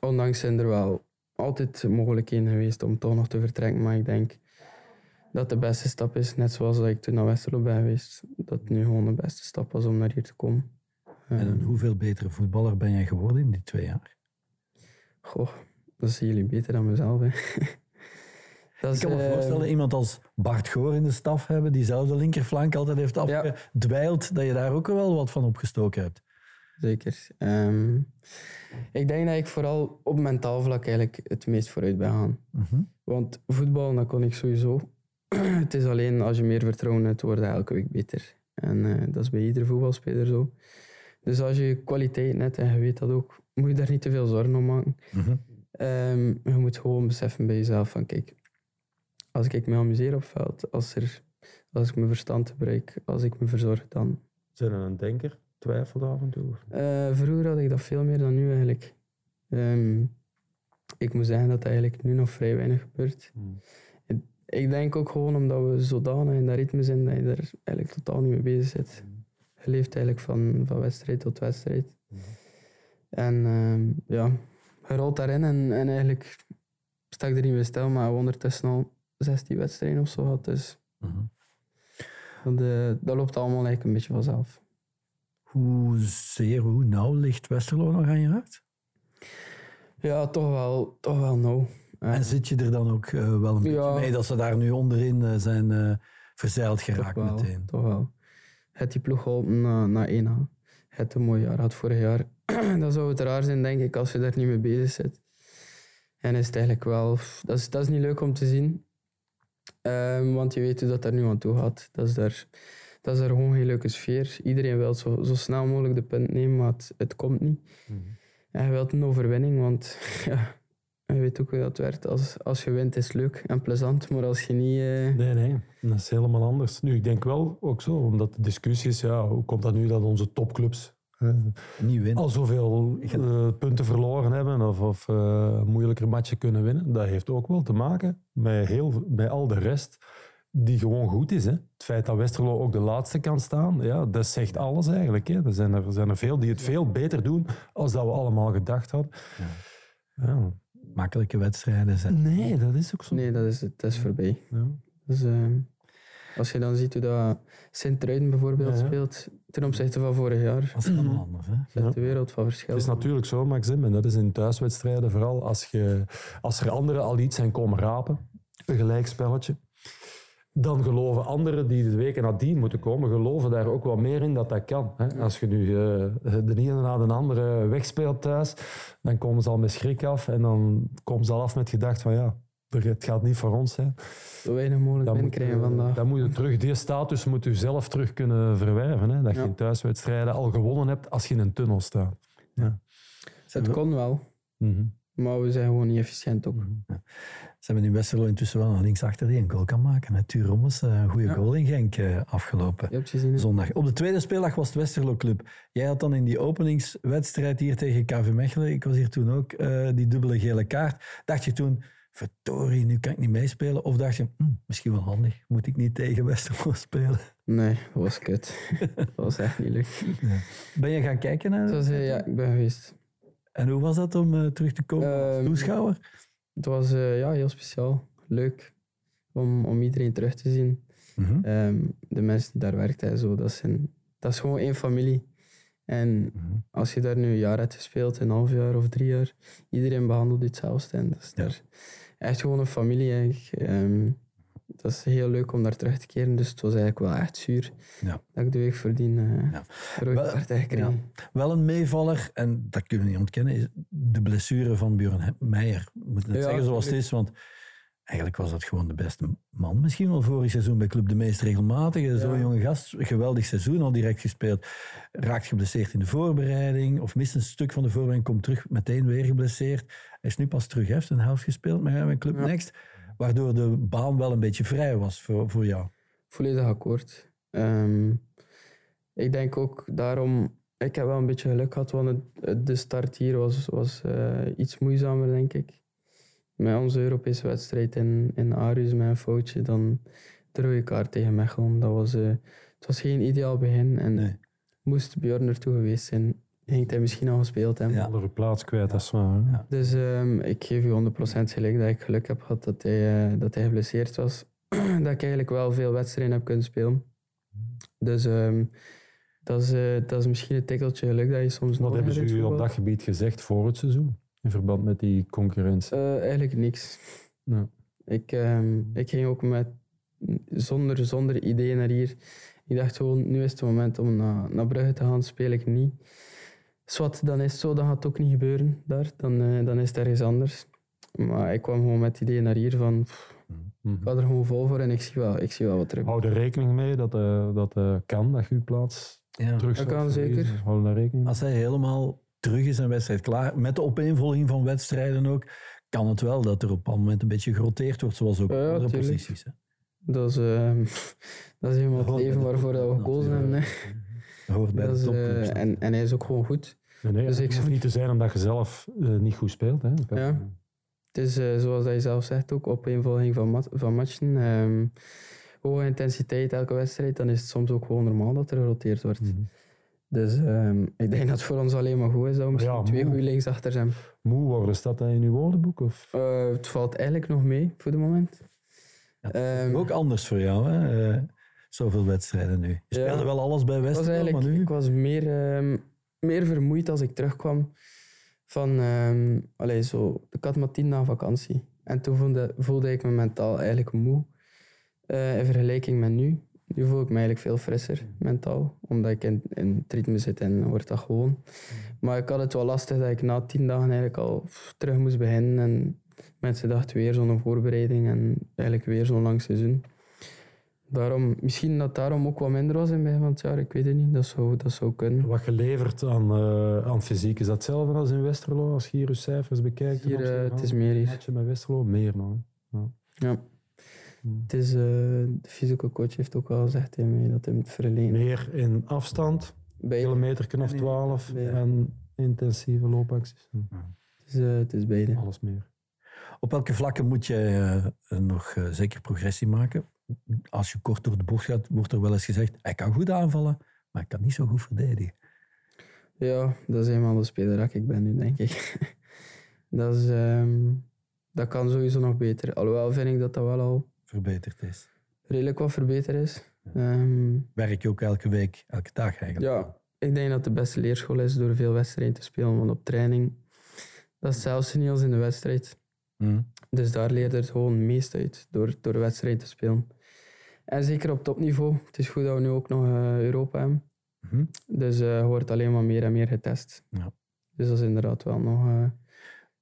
ondanks zijn er wel altijd mogelijkheden geweest om toch nog te vertrekken, maar ik denk dat de beste stap is, net zoals dat ik toen naar Westerlo ben geweest, dat het nu gewoon de beste stap was om naar hier te komen. Um, en een hoeveel betere voetballer ben jij geworden in die twee jaar? Goh, dat zien jullie beter dan mezelf, hè. Dat ik kan me voorstellen, iemand als Bart Goor in de staf hebben, die zelf de linkerflank altijd heeft afgedwijld, ja. Dat je daar ook wel wat van opgestoken hebt. Zeker. Um, ik denk dat ik vooral op mentaal vlak eigenlijk het meest vooruit ben gaan. Mm-hmm. Want voetbal, dat kon ik sowieso. Het is alleen als je meer vertrouwen hebt, wordt elke week beter. En uh, dat is bij ieder voetbalspeler zo. Dus als je kwaliteit hebt, en je weet dat ook, moet je daar niet te veel zorgen om maken. Mm-hmm. Um, je moet gewoon beseffen bij jezelf van, kijk... Als ik me amuseer op veld, als, er, als ik mijn verstand gebruik, als ik me verzorg, dan... Zijn er een denker? Twijfelde af en toe? Uh, vroeger had ik dat veel meer dan nu eigenlijk. Um, ik moet zeggen dat eigenlijk nu nog vrij weinig gebeurt. Hmm. Ik, ik denk ook gewoon omdat we zodanig in dat ritme zijn dat je daar eigenlijk totaal niet mee bezig zit. Hmm. Je leeft eigenlijk van, van wedstrijd tot wedstrijd. Hmm. En um, ja, je rolt daarin en, en eigenlijk sta ik er niet bij stil, maar ondertussen al zestien wedstrijden of zo had, dus mm-hmm. dat, uh, dat loopt allemaal eigenlijk een beetje vanzelf. Hoe zeer, hoe nauw ligt Westerlo nog aan je hart? Ja, toch wel, toch wel nauw. En uh, zit je er dan ook uh, wel een beetje ja, mee dat ze daar nu onderin uh, zijn uh, verzeild geraakt toch wel, meteen? Toch wel. Het die ploeg geholpen na, na één H. Het een mooi jaar had vorig jaar. Dan zou het raar zijn, denk ik, als je daar niet mee bezig zit. En is het eigenlijk wel, dat is, dat is niet leuk om te zien. Um, want je weet hoe dat daar nu aan toe gaat. Dat is daar, dat is daar gewoon geen leuke sfeer. Iedereen wil zo, zo snel mogelijk de punt nemen, maar het, het komt niet. Mm-hmm. En je wilt een overwinning, want ja, je weet ook hoe dat werkt. Als, als je wint is het leuk en plezant, maar als je niet... Uh... Nee, nee, dat is helemaal anders. Nu, ik denk wel, ook zo, omdat de discussie is, ja, hoe komt dat nu dat onze topclubs... Niet winnen. Al zoveel uh, punten verloren hebben of, of uh, moeilijker matchen kunnen winnen. Dat heeft ook wel te maken met, heel, met al de rest die gewoon goed is. Hè. Het feit dat Westerlo ook de laatste kan staan, ja, dat zegt alles eigenlijk. Hè. Er, zijn er, er zijn er veel die het veel beter doen als dat we allemaal gedacht hadden. Ja. Ja. Makkelijke wedstrijden zijn. Nee, dat is ook zo. Nee, dat is, het, dat is voorbij. Ja. Dus, uh, als je dan ziet hoe dat Sint-Truiden bijvoorbeeld ja, ja. speelt... ten opzichte van vorig jaar. Dat is helemaal anders. Hè? Dat is de wereld van verschil. Het is natuurlijk zo, Maxim, en dat is in thuiswedstrijden vooral, als, je, als er anderen al iets zijn komen rapen, een gelijkspelletje, dan geloven anderen die de weken nadien moeten komen, geloven daar ook wel meer in dat dat kan. Hè? Als je nu uh, de ene na de andere wegspeelt thuis, dan komen ze al met schrik af en dan komen ze al af met gedacht van ja, het gaat niet voor ons zijn. Zo weinig mogelijk dan krijgen vandaag. Dan moet je terug, die status moet je zelf terug kunnen verwerven. Hè? Dat ja. je in thuiswedstrijden al gewonnen hebt als je in een tunnel staat. Ja. Dus het kon wel, mm-hmm. maar we zijn gewoon niet efficiënt ook. Mm-hmm. Ja. Ze hebben in Westerlo intussen wel nog linksachter die een goal kan maken. Tuur Rommels, een goede ja. goal in Genk afgelopen je hebt gezien, hè? zondag. Op de tweede speeldag was het Westerlo Club. Jij had dan in die openingswedstrijd hier tegen K V Mechelen, ik was hier toen ook, uh, die dubbele gele kaart, dacht je toen... Verdorie, nu kan ik niet meespelen. Of dacht je, hm, misschien wel handig. Moet ik niet tegen Westerlo spelen? Nee, dat was kut. Dat was echt niet leuk. Ja. Ben je gaan kijken naar het? Uh, ja, ik ben geweest. En hoe was dat om uh, terug te komen als uh, toeschouwer? Het was uh, ja, heel speciaal. Leuk om, om iedereen terug te zien. Uh-huh. Um, de mensen die daar werkten, zo, dat, zijn, dat is gewoon één familie. En uh-huh. als je daar nu een jaar hebt gespeeld, een half jaar of drie jaar, iedereen behandelt hetzelfde. En dat is ja. daar... Echt gewoon een familie eigenlijk. Um, dat is heel leuk om daar terug te keren. Dus het was eigenlijk wel echt zuur ja. dat ik de week voordien uh, ja. rode partij kreeg. Ja. Wel een meevaller, en dat kunnen we niet ontkennen, is de blessure van Bjorn Meijer. We moeten het ja, zeggen zoals het is, want eigenlijk was dat gewoon de beste man. Misschien wel vorig seizoen bij Club de meest regelmatige. Ja. Zo'n jonge gast, geweldig seizoen, al direct gespeeld. Raakt geblesseerd in de voorbereiding, of mist een stuk van de voorbereiding, komt terug, meteen weer geblesseerd. Hij is nu pas terug, heeft een helft gespeeld met Club ja. Next, waardoor de baan wel een beetje vrij was voor, voor jou. Volledig akkoord. Um, ik denk ook daarom... Ik heb wel een beetje geluk gehad, want het, de start hier was, was uh, iets moeizamer, denk ik. Met onze Europese wedstrijd in, in Aarhus, met een foutje, dan de rode kaart tegen Mechelen. Dat was, uh, het was geen ideaal begin. En nee. moest Bjorn ertoe geweest zijn, ging hij misschien al gespeeld hebben. Ja, andere plaats kwijt, dat is waar. Ja. Dus um, ik geef u honderd procent gelijk dat ik geluk heb gehad dat hij, uh, dat hij geblesseerd was. Dat ik eigenlijk wel veel wedstrijden heb kunnen spelen. Dus... Um, dat, is, uh, dat is misschien een tikkeltje geluk dat je soms... Wat hebben ze u op dat gebied gezegd voor het seizoen? In verband met die concurrentie? Uh, eigenlijk niks. No. Ik, um, ik ging ook met, zonder, zonder idee naar hier. Ik dacht gewoon, nu is het moment om naar, naar Brugge te gaan, speel ik niet. Zwat, dan is het zo, dan gaat het ook niet gebeuren daar. Dan, uh, dan is het ergens anders. Maar ik kwam gewoon met het idee naar hier van... Pff, mm-hmm. Ik ga er gewoon vol voor en ik zie wel, ik zie wel wat terug. Hou er rekening mee dat uh, dat uh, kan, dat je plaats ja. terug dat kan zeker. Hou er rekening mee. Als hij helemaal... terug is een wedstrijd klaar. Met de opeenvolging van wedstrijden ook, kan het wel dat er op een moment een beetje geroteerd wordt, zoals ook ja, andere tuurlijk. Posities. Hè? Dat is, uh, dat is helemaal het leven waarvoor dat we gekozen hebben. Hoort bij dat de topclubs. Uh, en, en hij is ook gewoon goed. Nee, nee, dus het ik hoeft niet te zijn omdat je zelf uh, niet goed speelt. Hè? Kan... Ja. Het is, uh, zoals je zelf zegt, ook opeenvolging van, mat- van matchen. Um, hoge intensiteit elke wedstrijd, dan is het soms ook gewoon normaal dat er geroteerd wordt. Mm-hmm. Dus um, ik denk dat het voor ons alleen maar goed is dat we misschien ja, twee goede linksachter zijn. Moe worden, staat dat in uw woordenboek? Of? Uh, het valt eigenlijk nog mee voor de moment. Ja, um, ook anders voor jou, hè? Uh, zoveel wedstrijden nu. Je speelde ja, wel alles bij Westerlo, maar nu... Ik was meer, um, meer vermoeid als ik terugkwam van um, allee, zo, ik had maar tien na vakantie. En toen voelde, voelde ik me mentaal eigenlijk moe uh, in vergelijking met nu. Nu voel ik me eigenlijk veel frisser, mentaal. Omdat ik in, in het ritme zit en wordt dat gewoon. Maar ik had het wel lastig dat ik na tien dagen eigenlijk al terug moest beginnen. En mensen dachten weer zo'n voorbereiding en eigenlijk weer zo'n lang seizoen. Daarom, misschien dat daarom ook wat minder was in mij van het jaar, ik weet het niet, dat zou, dat zou kunnen. Wat geleverd aan, uh, aan fysiek, is dat hetzelfde als in Westerlo, als je hier je cijfers bekijkt? Hier, uh, het is meer hier. Met Westerlo, meer nog. Ja. ja. Het is, uh, de fysieke coach heeft ook wel gezegd in mij dat in het verleden... Meer in afstand, kilometer of twaalf en, en intensieve loopacties. Ja. Het, is, uh, het is beide. Alles meer. Op welke vlakken moet je uh, nog uh, zeker progressie maken? Als je kort door de bocht gaat, wordt er wel eens gezegd hij kan goed aanvallen, maar hij kan niet zo goed verdedigen. Ja, dat is eenmaal de speler ik ben nu, denk ik. dat, is, um, dat kan sowieso nog beter. Alhoewel vind ik dat dat wel al... Verbeterd is. Redelijk wat verbeterd is. Ja. Um, Werk je ook elke week, elke dag eigenlijk? Ja, ik denk dat de beste leerschool is door veel wedstrijden te spelen, want op training, dat is zelfs niet als in de wedstrijd. Mm. Dus daar leer je het gewoon meest uit, door, door wedstrijden te spelen. En zeker op topniveau. Het is goed dat we nu ook nog uh, Europa hebben. Mm-hmm. Dus uh, je wordt alleen maar meer en meer getest. Ja. Dus dat is inderdaad wel nog uh,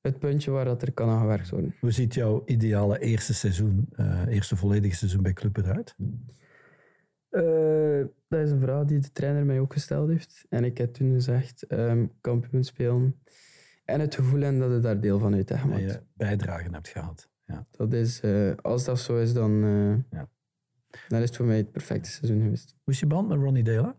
het puntje waar dat er kan aan gewerkt worden. Hoe ziet jouw ideale eerste seizoen, uh, eerste volledige seizoen bij Club eruit? Uh, dat is een vraag die de trainer mij ook gesteld heeft. En ik heb toen gezegd, um, kampioen spelen... En het gevoel hebben dat je daar deel van uit hebt. Dat je bijdragen hebt gehad. Ja. Dat is, uh, als dat zo is, dan, uh, ja. dan is het voor mij het perfecte seizoen geweest. Hoe is je band met Ronnie Dela?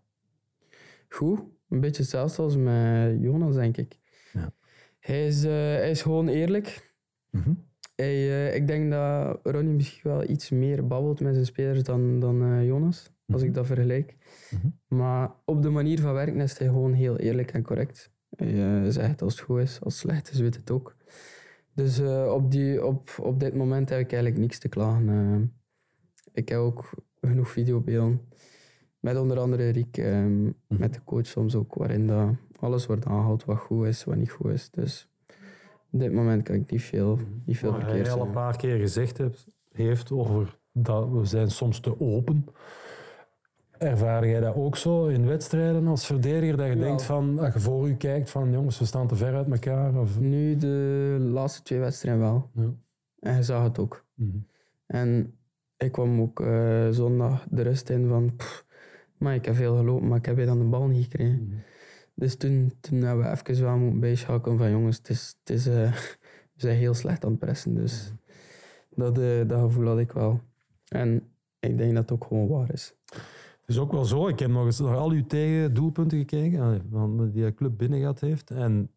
Goed. Een beetje hetzelfde als met Jonas, denk ik. Ja. Hij, is, uh, hij is gewoon eerlijk. Mm-hmm. Hij, uh, ik denk dat Ronnie misschien wel iets meer babbelt met zijn spelers dan, dan uh, Jonas. Mm-hmm. Als ik dat vergelijk. Mm-hmm. Maar op de manier van werken is hij gewoon heel eerlijk en correct. Je zegt als het goed is, als het slecht is, weet het ook. Dus uh, op, die, op, op dit moment heb ik eigenlijk niks te klagen. Uh, ik heb ook genoeg videobeelden. Met onder andere Rik, uh, mm-hmm. met de coach soms ook, waarin dat alles wordt aangehaald wat goed is, wat niet goed is. Dus op dit moment kan ik niet veel niet veel verkeerd zeggen. Wat hij al een paar keer gezegd heeft, heeft over dat we zijn soms te open. Ervaar jij dat ook zo in wedstrijden als verdediger? Dat je ja. denkt van, als je voor u kijkt van jongens, we staan te ver uit elkaar? Of... Nu de laatste twee wedstrijden wel. Ja. En je zag het ook. Mm-hmm. En ik kwam ook uh, zondag de rust in van, pff, maar ik heb veel gelopen, maar ik heb weer dan de bal niet gekregen. Mm-hmm. Dus toen, toen hebben we even wel moeten bijschakelen van jongens, het is, het is, uh, we zijn heel slecht aan het pressen. Dus mm-hmm. dat, uh, dat gevoel had ik wel. En ik denk dat het ook gewoon waar is. Het is ook wel zo, ik heb nog eens naar al uw tegen doelpunten gekeken die de club binnen gehad heeft. En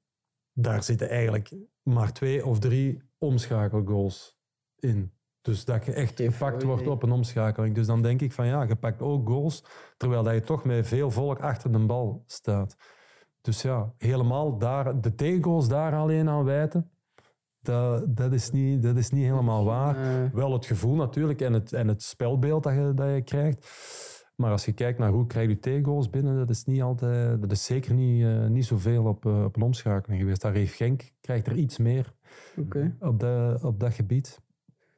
daar zitten eigenlijk maar twee of drie omschakelgoals in. Dus dat je echt gepakt wordt op een omschakeling. Dus dan denk ik van ja, je pakt ook goals, terwijl dat je toch met veel volk achter de bal staat. Dus ja, helemaal daar, de tegengoals daar alleen aan wijten. Dat, dat, is niet, dat is niet helemaal waar. Uh. Wel het gevoel natuurlijk en het, en het spelbeeld dat je, dat je krijgt. Maar als je kijkt naar hoe krijg je tegengoals binnen, dat is, niet altijd, dat is zeker niet, uh, niet zoveel op, uh, op een omschakeling geweest. Daar heeft Genk krijgt er iets meer okay. op, de, op dat gebied.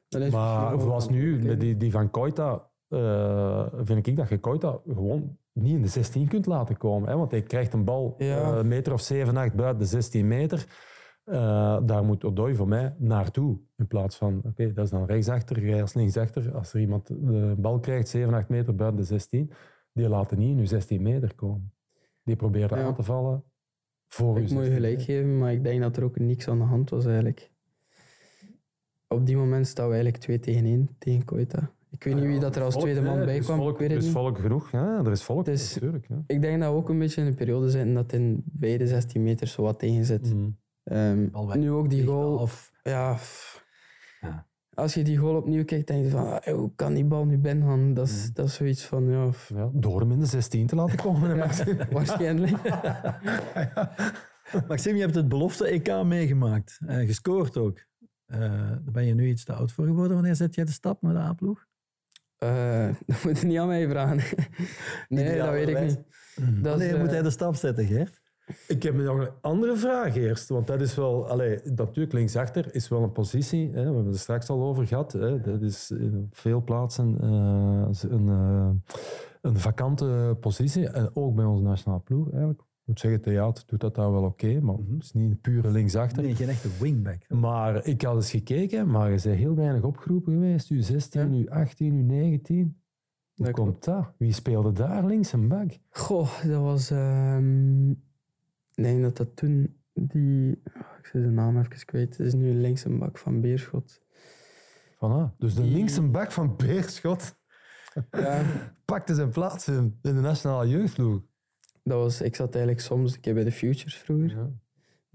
Dat maar zoals nu, met die, die van Koita, uh, vind ik dat je Koita gewoon niet in de zestien kunt laten komen. Hè? Want hij krijgt een bal ja. uh, een meter of zeven, acht buiten de zestien meter. Uh, daar moet Odoi voor mij naartoe. In plaats van, oké, okay, dat is dan rechtsachter, jij als linksachter. Als er iemand de bal krijgt, zeven, acht meter buiten de zestien, die laten niet in uw zestien meter komen. Die proberen ja. aan te vallen voor ik uw zestien. Ik moet je gelijk geven, maar ik denk dat er ook niks aan de hand was eigenlijk. Op die moment staan we eigenlijk twee tegen één tegen Koita. Ik weet ah, niet wie dat er als volk, tweede man nee, bij kwam. Volk, er is volk genoeg, ja, er is volk. Dus, natuurlijk, ja. Ik denk dat we ook een beetje in een periode zitten dat in beide zestien meter zo wat tegen zit. Mm. Um, nu ook die goal. Of, ja, f- ja. Als je die goal opnieuw kijkt, denk je van ah, hoe kan die bal nu binnen gaan? Dat is, mm. dat is zoiets van... Ja, f- ja, door hem in de zestien te laten komen. ja, ja, waarschijnlijk. ja, ja. Maxim, je hebt het belofte E K meegemaakt. Uh, gescoord ook. Uh, daar ben je nu iets te oud voor geworden. Wanneer zet jij de stap naar de A-ploeg? Uh, dat moet je niet aan mij vragen. nee, Ideaal dat weet ik niet. Mm. Dat wanneer is, uh, moet hij de stap zetten, Gert? Ik heb nog een andere vraag eerst, want dat is wel... Allee, natuurlijk, linksachter is wel een positie, hè, we hebben het er straks al over gehad. Hè, dat is in veel plaatsen uh, een, uh, een vakante positie, en ook bij onze nationale ploeg eigenlijk. moet zeggen, Theaat doet dat dan wel oké, okay, maar mm-hmm. het is niet een pure linksachter. Nee, geen echte wingback. Maar ik had eens gekeken, maar er zijn heel weinig opgeroepen geweest. U zestien, ja. U achttien, U negentien. Hoe dat komt dat? Wie speelde daar links een bak? Goh, dat was... Um... Ik denk dat dat toen die... Ik zet zijn naam even kwijt. Het is nu links een bak van Beerschot. Voilà. Dus de die... links een bak van Beerschot ja. pakte zijn plaats in, in de nationale jeugdploeg. Dat was, ik zat eigenlijk soms een keer bij de Futures vroeger, ja.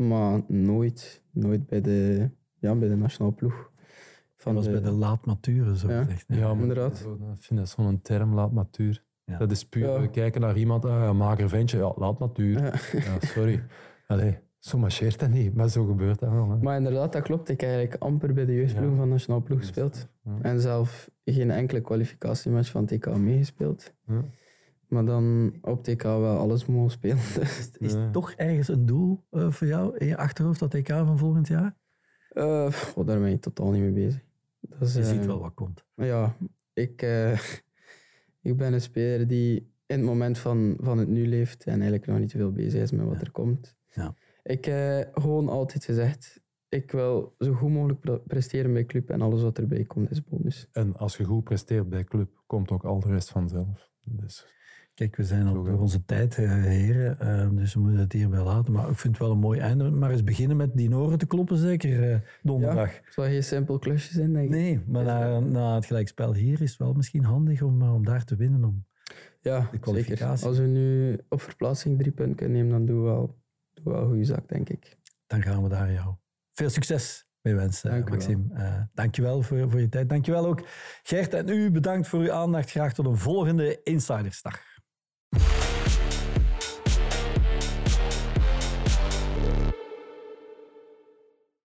maar nooit, nooit bij, de, ja, bij de nationale ploeg. Van dat was de, bij de laatmaturen, zo gezegd. Ja, ja, ja, inderdaad. Zo, ik vind dat zo'n term, laatmatuur. Ja. Dat is puur, ja. we kijken naar iemand, ah, een mager ventje, ja, laatmatuur. Ja. Ja, sorry. Allee, zo marcheert dat niet, maar zo gebeurt dat wel. Hè. Maar inderdaad, dat klopt. Ik heb eigenlijk amper bij de jeugdploeg ja. van nationale ploeg gespeeld. Ja. En zelf geen enkele kwalificatiematch van T K meegespeeld. Ja. Maar dan op T K wel alles mogen spelen. Is, is ja. toch ergens een doel uh, voor jou in je achterhoofd, dat T K van volgend jaar? Uh, oh, daar ben ik totaal niet mee bezig. Dat is, je uh, ziet wel wat komt. Ja, ik, uh, ik ben een speler die in het moment van, van het nu leeft en eigenlijk nog niet te veel bezig is met wat ja. er komt. Ja. Ik heb uh, gewoon altijd gezegd, ik wil zo goed mogelijk presteren bij club en alles wat erbij komt is bonus. En als je goed presteert bij club, komt ook al de rest vanzelf. Dus... Kijk, we zijn al door onze tijd, heren, dus we moeten het hierbij laten. Maar ik vind het wel een mooi einde. Maar eens beginnen met die noren te kloppen, zeker donderdag. Ja, het zal geen simpel klusje zijn, denk ik. Nee, maar na, na het gelijkspel hier is het wel misschien handig om, om daar te winnen. Om ja, de kwalificatie. Zeker. Als we nu op verplaatsing drie punten kunnen nemen, dan doen we wel, doen we wel een goede zak, denk ik. Dan gaan we daar jou veel succes mee wensen, dank Maxim. Wel. Uh, dankjewel voor, voor je tijd. Dankjewel ook, Gert. En u bedankt voor uw aandacht. Graag tot een volgende Insidersdag.